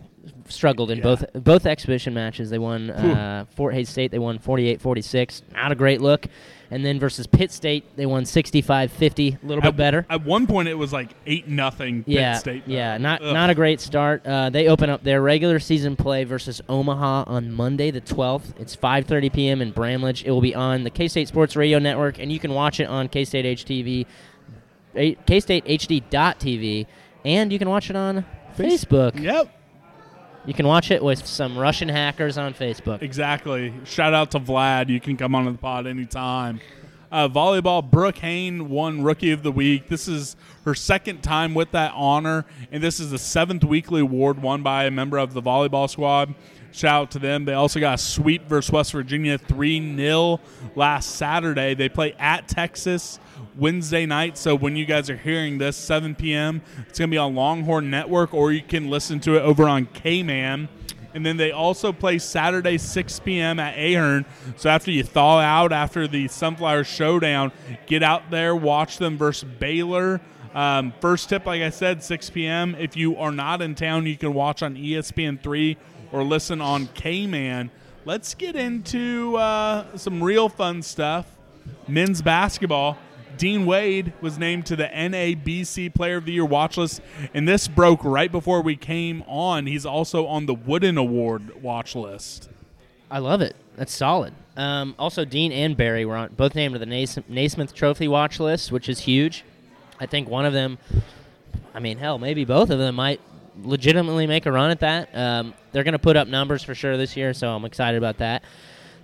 Struggled in both exhibition matches. They won Fort Hays State. They won 48-46. Not a great look. And then versus Pitt State, they won 65-50. A little bit better. At one point, it was like 8-0 Pitt State. Though. Yeah, not a great start. They open up their regular season play versus Omaha on Monday the 12th. It's 5:30 p.m. in Bramlage. It will be on the K-State Sports Radio Network, and you can watch it on K-State HDTV. KStateHD.TV, and you can watch it on Facebook. Yep. You can watch it with some Russian hackers on Facebook. Exactly. Shout out to Vlad. You can come on the pod anytime. Volleyball, Brooke Hain won Rookie of the Week. This is her second time with that honor, and this is the 7th weekly award won by a member of the volleyball squad. Shout out to them. They also got a sweep versus West Virginia 3-0 last Saturday. They play at Texas Wednesday night, so when you guys are hearing this, 7 p.m., it's going to be on Longhorn Network, or you can listen to it over on K-Man. And then they also play Saturday, 6 p.m. at Ahern. So after you thaw out after the Sunflower Showdown, get out there, watch them versus Baylor. First tip, like I said, 6 p.m. If you are not in town, you can watch on ESPN3 or listen on K-Man. Let's get into some real fun stuff. Men's basketball. Dean Wade was named to the NABC Player of the Year watch list, and this broke right before we came on. He's also on the Wooden Award watch list. I love it. That's solid. Also, Dean and Barry were on both named to the Naismith Trophy watch list, which is huge. I think one of them, I mean, hell, maybe both of them might legitimately make a run at that. They're going to put up numbers for sure this year, so I'm excited about that.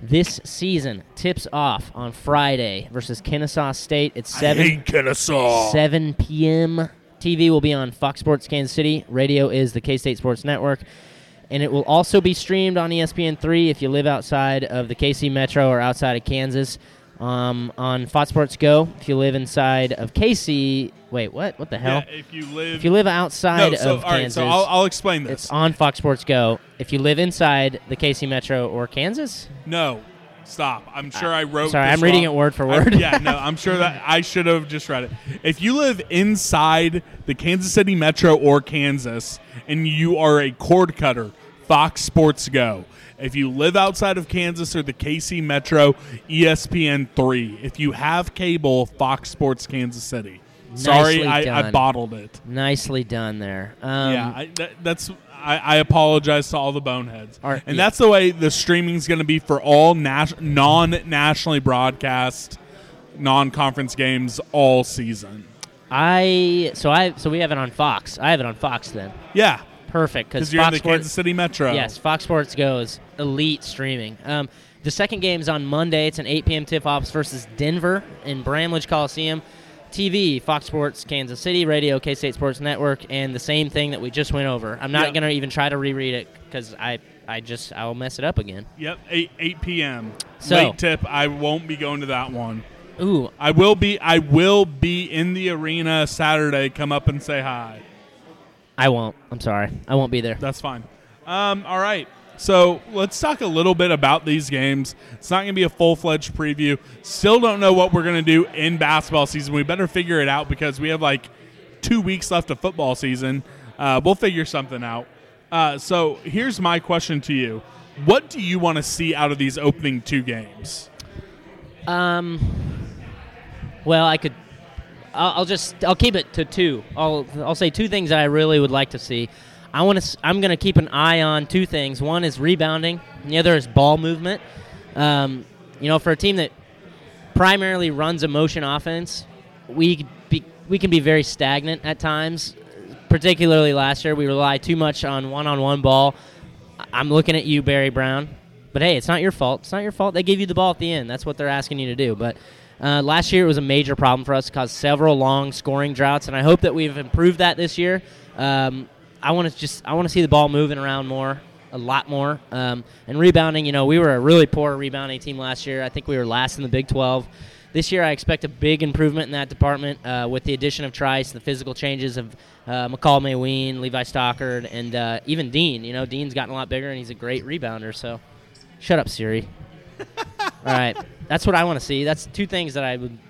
This season tips off on Friday versus Kennesaw State at 7 p.m. TV will be on Fox Sports Kansas City. Radio is the K-State Sports Network. And it will also be streamed on ESPN3 if you live outside of the KC Metro or outside of Kansas. On Fox Sports Go, if you live inside of KC... Wait, what? What the hell? Yeah, if you live outside of Kansas... All right, so I'll explain this. It's on Fox Sports Go. If you live inside the KC Metro or Kansas... No, stop. I'm sure I wrote sorry, this I'm reading wrong. It word for word. I'm sure that I should have just read it. If you live inside the Kansas City Metro or Kansas, and you are a cord cutter, Fox Sports Go. If you live outside of Kansas or the KC Metro, ESPN 3. If you have cable, Fox Sports Kansas City. Sorry, I bottled it. Nicely done there. I apologize to all the boneheads. That's the way the streaming is going to be for all non-nationally broadcast, non-conference games all season. So we have it on Fox. I have it on Fox then. Yeah. Perfect, because you're in the Kansas City Metro. Yes, Fox Sports goes elite streaming. The second game is on Monday. It's an 8 p.m. tip-offs versus Denver in Bramlage Coliseum. TV, Fox Sports Kansas City, radio, K-State Sports Network, and the same thing that we just went over. I'm not going to even try to reread it because I'll mess it up again. Yep, 8 p.m. So, late tip. I won't be going to that one. Ooh, I will be in the arena Saturday. Come up and say hi. I won't. I'm sorry. I won't be there. That's fine. All right. So let's talk a little bit about these games. It's not going to be a full-fledged preview. Still don't know what we're going to do in basketball season. We better figure it out because we have like 2 weeks left of football season. We'll figure something out. So here's my question to you. What do you want to see out of these opening two games? Well, I'll keep it to two. I'll say two things that I really would like to see. I'm going to keep an eye on two things. One is rebounding, and the other is ball movement. For a team that primarily runs a motion offense, we we can be very stagnant at times, particularly last year. We rely too much on one-on-one ball. I'm looking at you, Barry Brown. But, hey, it's not your fault. It's not your fault. They gave you the ball at the end. That's what they're asking you to do. But last year it was a major problem for us. It caused several long scoring droughts, and I hope that we've improved that this year. I want to see the ball moving around more, a lot more. And rebounding, you know, we were a really poor rebounding team last year. I think we were last in the Big 12. This year I expect a big improvement in that department with the addition of Trice, the physical changes of McCall Mayween, Levi Stockard, and even Dean. You know, Dean's gotten a lot bigger, and he's a great rebounder. So shut up, Siri. All right. That's what I want to see. That's two things that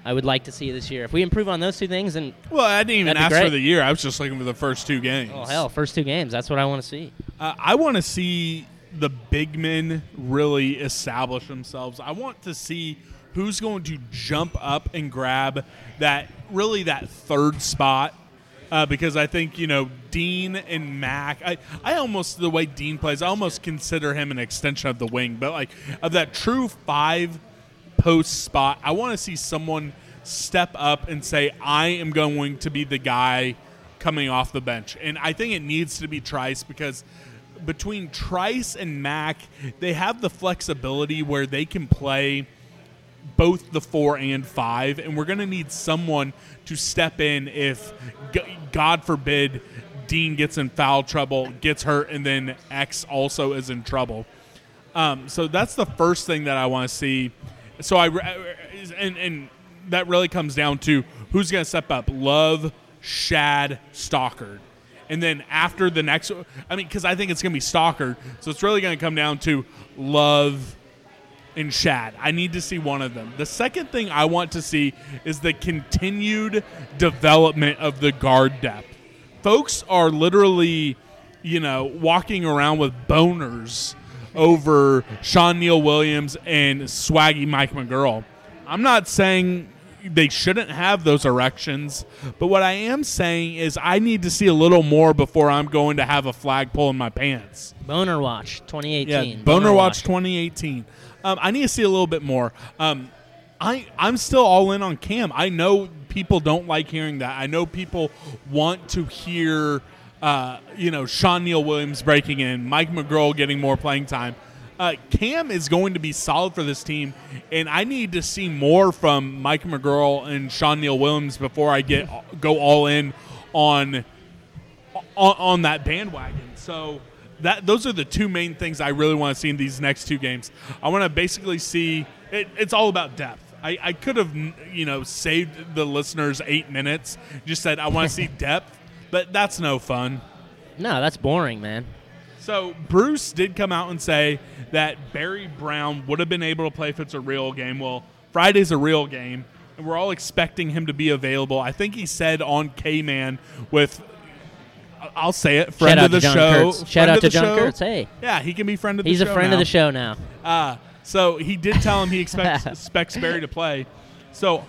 I would like to see this year. If we improve on those two things, then well, I didn't even ask for the year. I was just looking for the first two games. Oh, hell, first two games. That's what I want to see. I want to see the big men really establish themselves. I want to see who's going to jump up and grab that third spot because I think, you know, Dean and Mac, I almost, the way Dean plays, I almost consider him an extension of the wing. But, like, of that true five post spot, I want to see someone step up and say, I am going to be the guy coming off the bench. And I think it needs to be Trice, because between Trice and Mac, they have the flexibility where they can play both the 4 and 5, and we're going to need someone to step in if, God forbid, Dean gets in foul trouble, gets hurt, and then X also is in trouble. So that's the first thing that I want to see. So and that really comes down to who's going to step up: Love, Shad, Stockard. And then after the next, I mean, because I think it's going to be Stockard, so it's really going to come down to Love and Shad. I need to see one of them. The second thing I want to see is the continued development of the guard depth. Folks are literally, you know, walking around with boners over Sean Neal Williams and swaggy Mike McGuirl. I'm not saying they shouldn't have those erections, but what I am saying is I need to see a little more before I'm going to have a flagpole in my pants. Boner Watch 2018. Yeah, Boner Watch 2018. I need to see a little bit more. I'm still all in on Cam. I know people don't like hearing that. I know people want to hear, you know, Sean Neal Williams breaking in, Mike McGuirl getting more playing time. Cam is going to be solid for this team, and I need to see more from Mike McGuirl and Sean Neal Williams before I go all in on that bandwagon. So those are the two main things I really want to see in these next two games. I want to basically see it's all about depth. I could have, you know, saved the listeners 8 minutes, just said I want to see depth, but that's no fun. No, that's boring, man. So Bruce did come out and say that Barry Brown would have been able to play if it's a real game. Well, Friday's a real game, and we're all expecting him to be available. I think he said on K-Man with – I'll say it. Friend of the show. Shout out to John Kurtz. Hey. Yeah, he can be friend of the show. He's a friend of the show now. So he did tell him he expects Barry to play. So,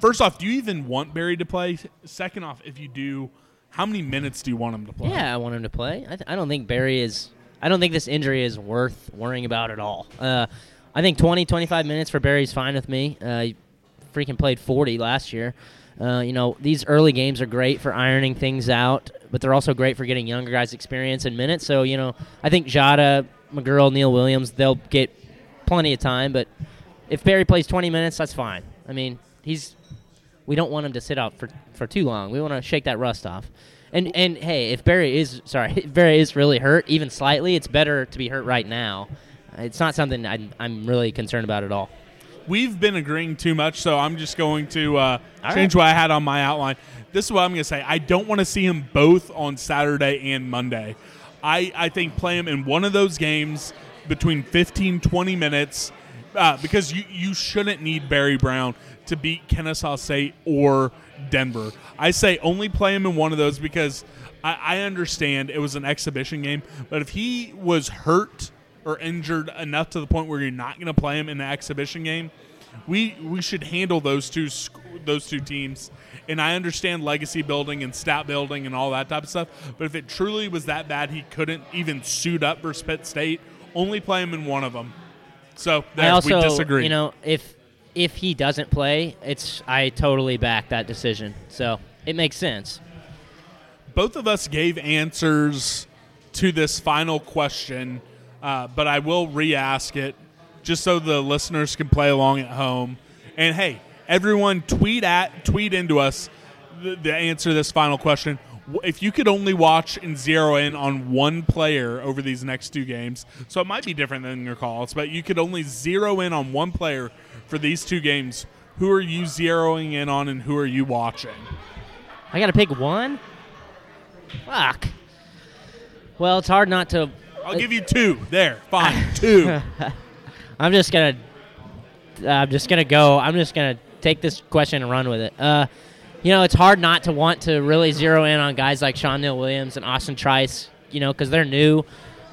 first off, do you even want Barry to play? Second off, if you do, how many minutes do you want him to play? Yeah, I want him to play. I don't think Barry is. I don't think this injury is worth worrying about at all. I think 20, 25 minutes for Barry's fine with me. He freaking played 40 last year. You know, these early games are great for ironing things out, but they're also great for getting younger guys experience in minutes. So, you know, I think Jada, McGuirl, Neal Williams, they'll get plenty of time. But if Barry plays 20 minutes, that's fine. I mean, we don't want him to sit out for too long. We want to shake that rust off. And hey, if Barry is really hurt, even slightly, it's better to be hurt right now. It's not something I'm really concerned about at all. We've been agreeing too much, so I'm just going to change what I had on my outline. This is what I'm going to say. I don't want to see him both on Saturday and Monday. I think play him in one of those games between 15, 20 minutes because you shouldn't need Barry Brown to beat Kennesaw State or Denver. I say only play him in one of those because I understand it was an exhibition game, but if he was hurt or injured enough to the point where you're not going to play him in the exhibition game, we should handle those two teams. And I understand legacy building and stat building and all that type of stuff, but if it truly was that bad he couldn't even suit up versus Pitt State, only play him in one of them. So we disagree. You know, if if he doesn't play, I totally back that decision. So it makes sense. Both of us gave answers to this final question, but I will re-ask it just so the listeners can play along at home. And, hey, everyone tweet into us the answer to this final question. If you could only watch and zero in on one player over these next two games, so it might be different than your calls, but you could only zero in on one player for these two games, who are you zeroing in on and who are you watching? I got to pick one? Fuck. Well, it's hard not to. I'll give you two. There. Fine. Two. I'm just going to take this question and run with it. You know, it's hard not to want to really zero in on guys like Sean Neal Williams and Austin Trice, you know, because they're new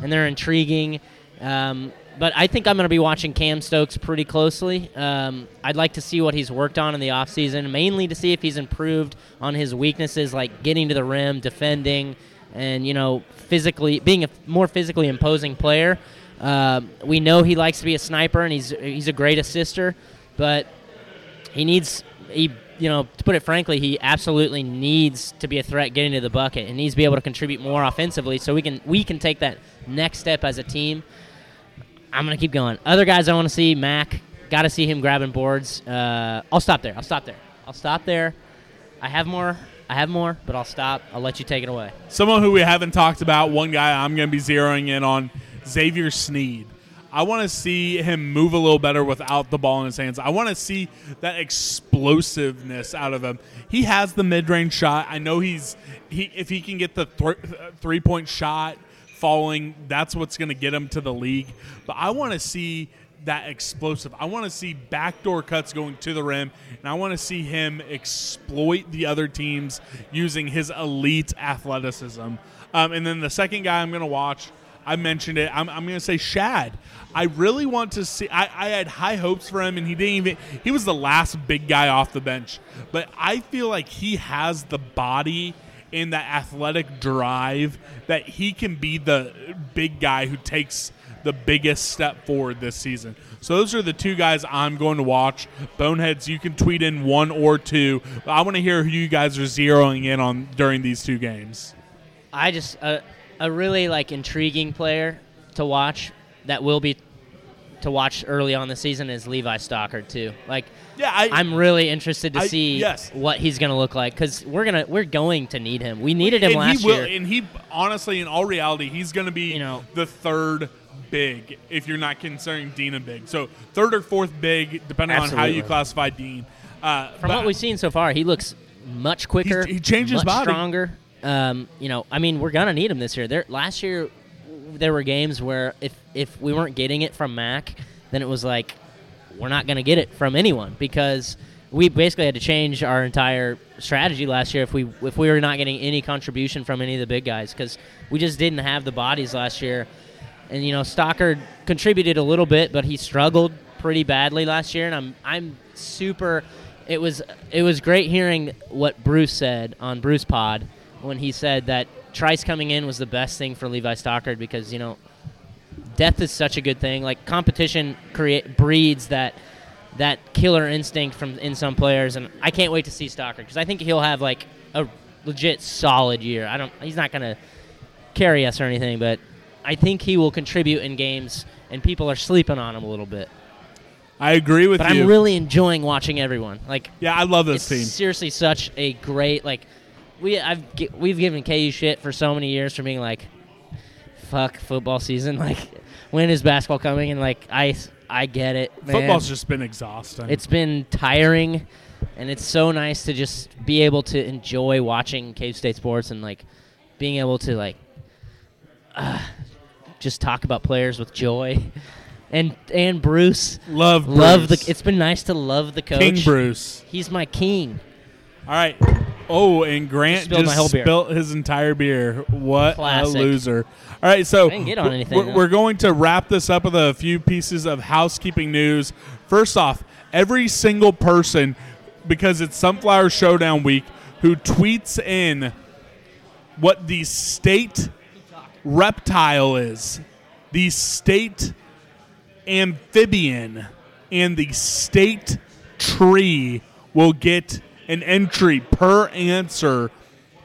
and they're intriguing. But I think I'm going to be watching Cam Stokes pretty closely. I'd like to see what he's worked on in the offseason, mainly to see if he's improved on his weaknesses like getting to the rim, defending, and, you know, physically being a more physically imposing player. We know he likes to be a sniper, and he's a great assister, but you know, to put it frankly, he absolutely needs to be a threat getting to the bucket and needs to be able to contribute more offensively so we can take that next step as a team. I'm going to keep going. Other guys I want to see, Mac, got to see him grabbing boards. I'll stop there. I have more, but I'll stop. I'll let you take it away. Someone who we haven't talked about, one guy I'm going to be zeroing in on, Xavier Sneed. I want to see him move a little better without the ball in his hands. I want to see that explosiveness out of him. He has the mid-range shot. I know if he can get the three-point shot falling, that's what's going to get him to the league. But I want to see that explosive. I want to see backdoor cuts going to the rim, and I want to see him exploit the other teams using his elite athleticism. And then the second guy I'm going to watch, I mentioned it. I'm going to say Shad. I really want to see. I had high hopes for him, and he didn't even. He was the last big guy off the bench, but I feel like he has the body and that athletic drive that he can be the big guy who takes the biggest step forward this season. So those are the two guys I'm going to watch. Boneheads, you can tweet in one or two. I want to hear who you guys are zeroing in on during these two games. I just. A really intriguing player to watch that will be to watch early on the season is Levi Stockard too. I'm really interested to see what he's going to look like because we're going to need him. We needed him last year. And he honestly, in all reality, he's going to be the third big if you're not considering Dean and big. So third or fourth big, depending on how you classify Dean. From what we've seen so far, he looks much quicker. He changed his body, much stronger. We're going to need him this year. Last year, there were games where if we weren't getting it from Mac, then it was like we're not going to get it from anyone because we basically had to change our entire strategy last year if we were not getting any contribution from any of the big guys because we just didn't have the bodies last year. And, Stockard contributed a little bit, but he struggled pretty badly last year, and I'm super – it was great hearing what Bruce said on Bruce Pod when he said that Trice coming in was the best thing for Levi Stockard because, death is such a good thing. Competition breeds that killer instinct in some players, and I can't wait to see Stockard because I think he'll have, a legit solid year. He's not going to carry us or anything, but I think he will contribute in games, and people are sleeping on him a little bit. I agree with you. But I'm really enjoying watching everyone. I love this team. It's seriously such a great, We've given KU shit for so many years for being fuck football season. When is basketball coming? And I get it, man. Football's just been exhausting. It's been tiring, and it's so nice to just be able to enjoy watching K-State sports and being able to just talk about players with joy. And Bruce, love Bruce. It's been nice to love the coach, King Bruce. He's my king. All right. Oh, and Grant just spilled his entire beer. What Classic. A loser. All right, so we're going to wrap this up with a few pieces of housekeeping news. First off, every single person, because it's Sunflower Showdown Week, who tweets in what the state reptile is, the state amphibian, and the state tree will get an entry per answer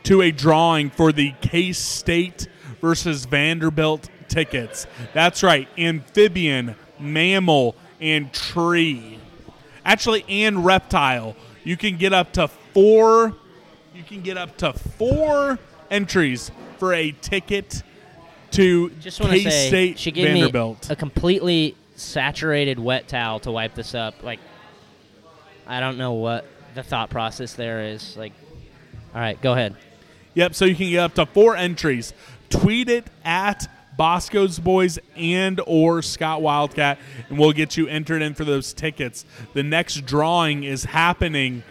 to a drawing for the K-State versus Vanderbilt tickets. That's right, amphibian, mammal, and tree. Actually, and reptile. You can get up to four. You can get up to four entries for a ticket to K-State Vanderbilt. Me a completely saturated wet towel to wipe this up. Like, I don't know what the thought process there is. Like, all right, go ahead. Yep. So you can get up to four entries. Tweet it at Bosco's Boys and or Scott Wildcat, and we'll get you entered in for those tickets. The next drawing is happening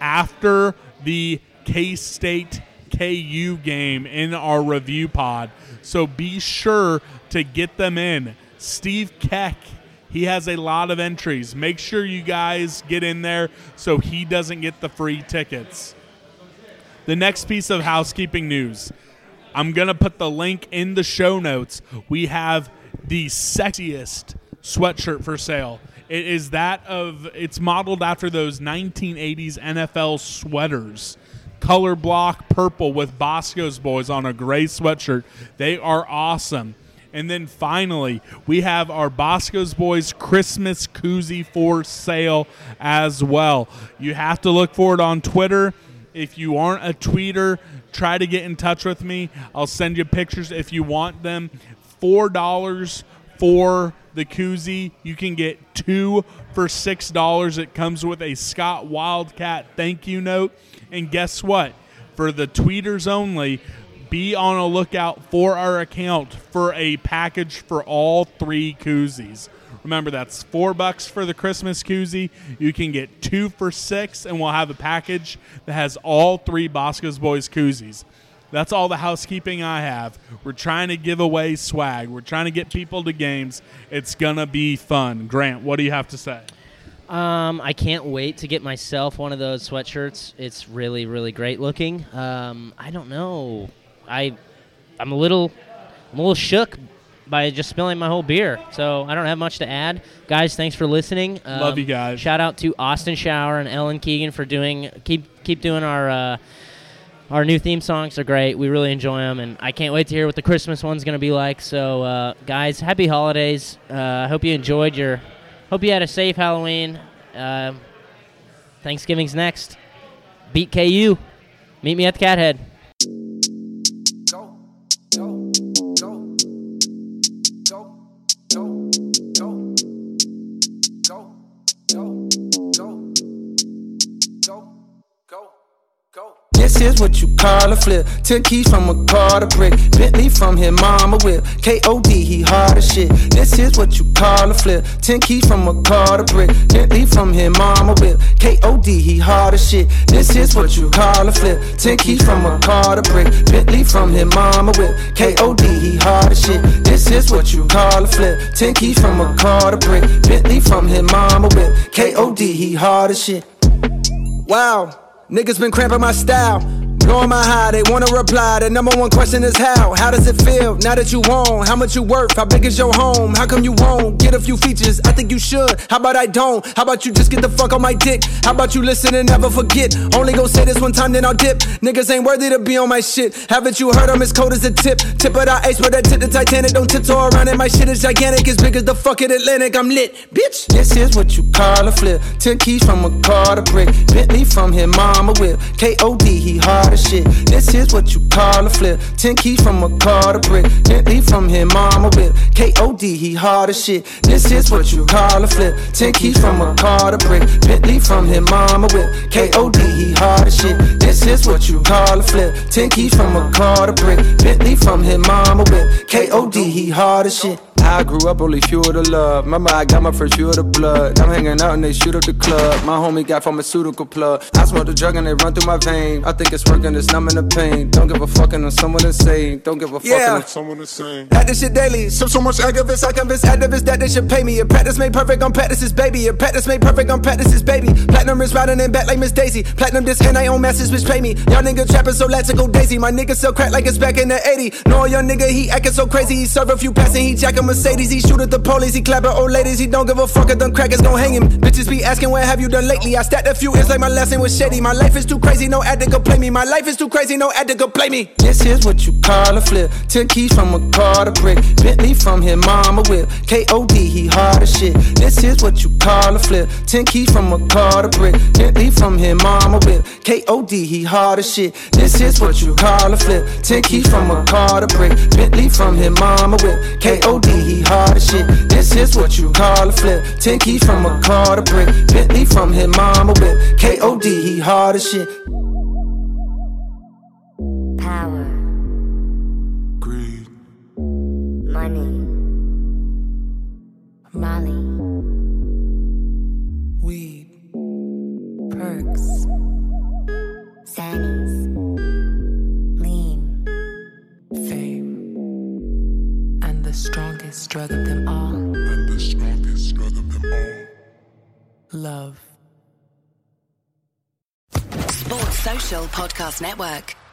after the K-State KU game in our review pod, so be sure to get them in. Steve Keck, he has a lot of entries. Make sure you guys get in there so he doesn't get the free tickets. The next piece of housekeeping news. I'm going to put the link in the show notes. We have the sexiest sweatshirt for sale. It is that of, it's modeled after those 1980s NFL sweaters. Color block purple with Bosco's Boys on a gray sweatshirt. They are awesome. And then finally, we have our Bosco's Boys Christmas koozie for sale as well. You have to look for it on Twitter. If you aren't a tweeter, try to get in touch with me. I'll send you pictures if you want them. $4 for the koozie. You can get two for $6. It comes with a Scott Wildcat thank you note. And guess what? For the tweeters only, be on a lookout for our account for a package for all three koozies. Remember, that's $4 for the Christmas koozie. You can get two for $6, and we'll have a package that has all three Bosco's Boys koozies. That's all the housekeeping I have. We're trying to give away swag. We're trying to get people to games. It's going to be fun. Grant, what do you have to say? I can't wait to get myself one of those sweatshirts. It's really, really great looking. I don't know. I'm a little shook by just spilling my whole beer. So I don't have much to add. Guys, thanks for listening. Love you guys. Shout out to Austin Schauer and Ellen Keegan for doing keep doing our new theme songs. They're great. We really enjoy them, and I can't wait to hear what the Christmas one's going to be like. So, guys, happy holidays. I hope you enjoyed your – hope you had a safe Halloween. Thanksgiving's next. Beat KU. Meet me at the Cathead. Here's what you call a flip. 10 keys from a car to brick. Bentley from his mama whip. K.O.D. he hard as shit. This is what you call a flip. 10 keys from a car to brick. Bentley from his mama whip. K.O.D. he hard as shit. This is what you call a flip. 10 keys from a car to brick. Bentley from his mama whip. K.O.D. he hard as shit. This is what you call a flip. 10 keys from a car to brick. Bentley from his mama whip. K.O.D. he hard as shit. Wow. Niggas been cramping my style, blowing my high, they wanna reply. The number one question is how? How does it feel now that you own? How much you worth? How big is your home? How come you won't get a few features? I think you should. How about I don't? How about you just get the fuck on my dick? How about you listen and never forget? Only gon' say this one time, then I'll dip. Niggas ain't worthy to be on my shit. Haven't you heard I'm as cold as a tip? Tip of the ice with that tip, the Titanic. Don't tiptoe around it. My shit is gigantic, as big as the fucking Atlantic. I'm lit, bitch. This is what you call a flip. 10 keys from a car to brick. Bentley from his mama whip. K.O.D. he hard as shit. This is what you call a flip. 10 keys from a car to brick. Bentley from his mama whip. K.O.D. he hard as shit. This is what you call a flip. 10 keys from a car to brick. Bentley from his mama whip. K.O.D. he hard as shit. This is what you call a flip. 10 keys from a car to brick. Bentley from his mama whip. K.O.D. he hard as shit. I grew up only fuel to love. Mama, I got my first fuel to blood. I'm hanging out and they shoot up the club. My homie got pharmaceutical plug. I smoke the drug and they run through my vein. I think it's working, it's numbing the pain. Don't give a fucking on someone insane. Don't give a fucking on someone insane. Add this shit daily. Sip so much activist, I convince activists that they should pay me. A practice made perfect, I'm practices, baby. A practice made perfect, I'm practices, baby. Platinum is riding in back like Miss Daisy. Platinum this and I own masters, bitch, pay me. Y'all nigga trapping so let's go daisy. My nigga sell crack like it's back in the 80s. No, your nigga, he acting so crazy. He serve a few passes, he jacking with Mercedes, he shoot at the police, he clap at old ladies, he don't give a fuck if them crackers gon' hang him. Bitches be asking what have you done lately, I stacked a few years like my lesson was shady. My life is too crazy, no addict could play me, my life is too crazy, no addict could play me. This is what you call a flip, 10 keys from a car to brick, Bentley from his mama whip, K.O.D. he hard as shit. This is what you call a flip, 10 keys from a car to brick, Bentley from his mama whip, K.O.D. he hard as shit. This is what you call a flip, 10 keys from a car to brick, Bentley from his mama whip, K.O.D. he hard as shit. This is what you call a flip, 10 keys from a car to brick, Bentley from his mama whip, K.O.D. he hard as shit. Power, greed, money, Molly, weed, perks, sannies, lean, fame, and the strongest drug of them all, love. Sports Social Podcast Network.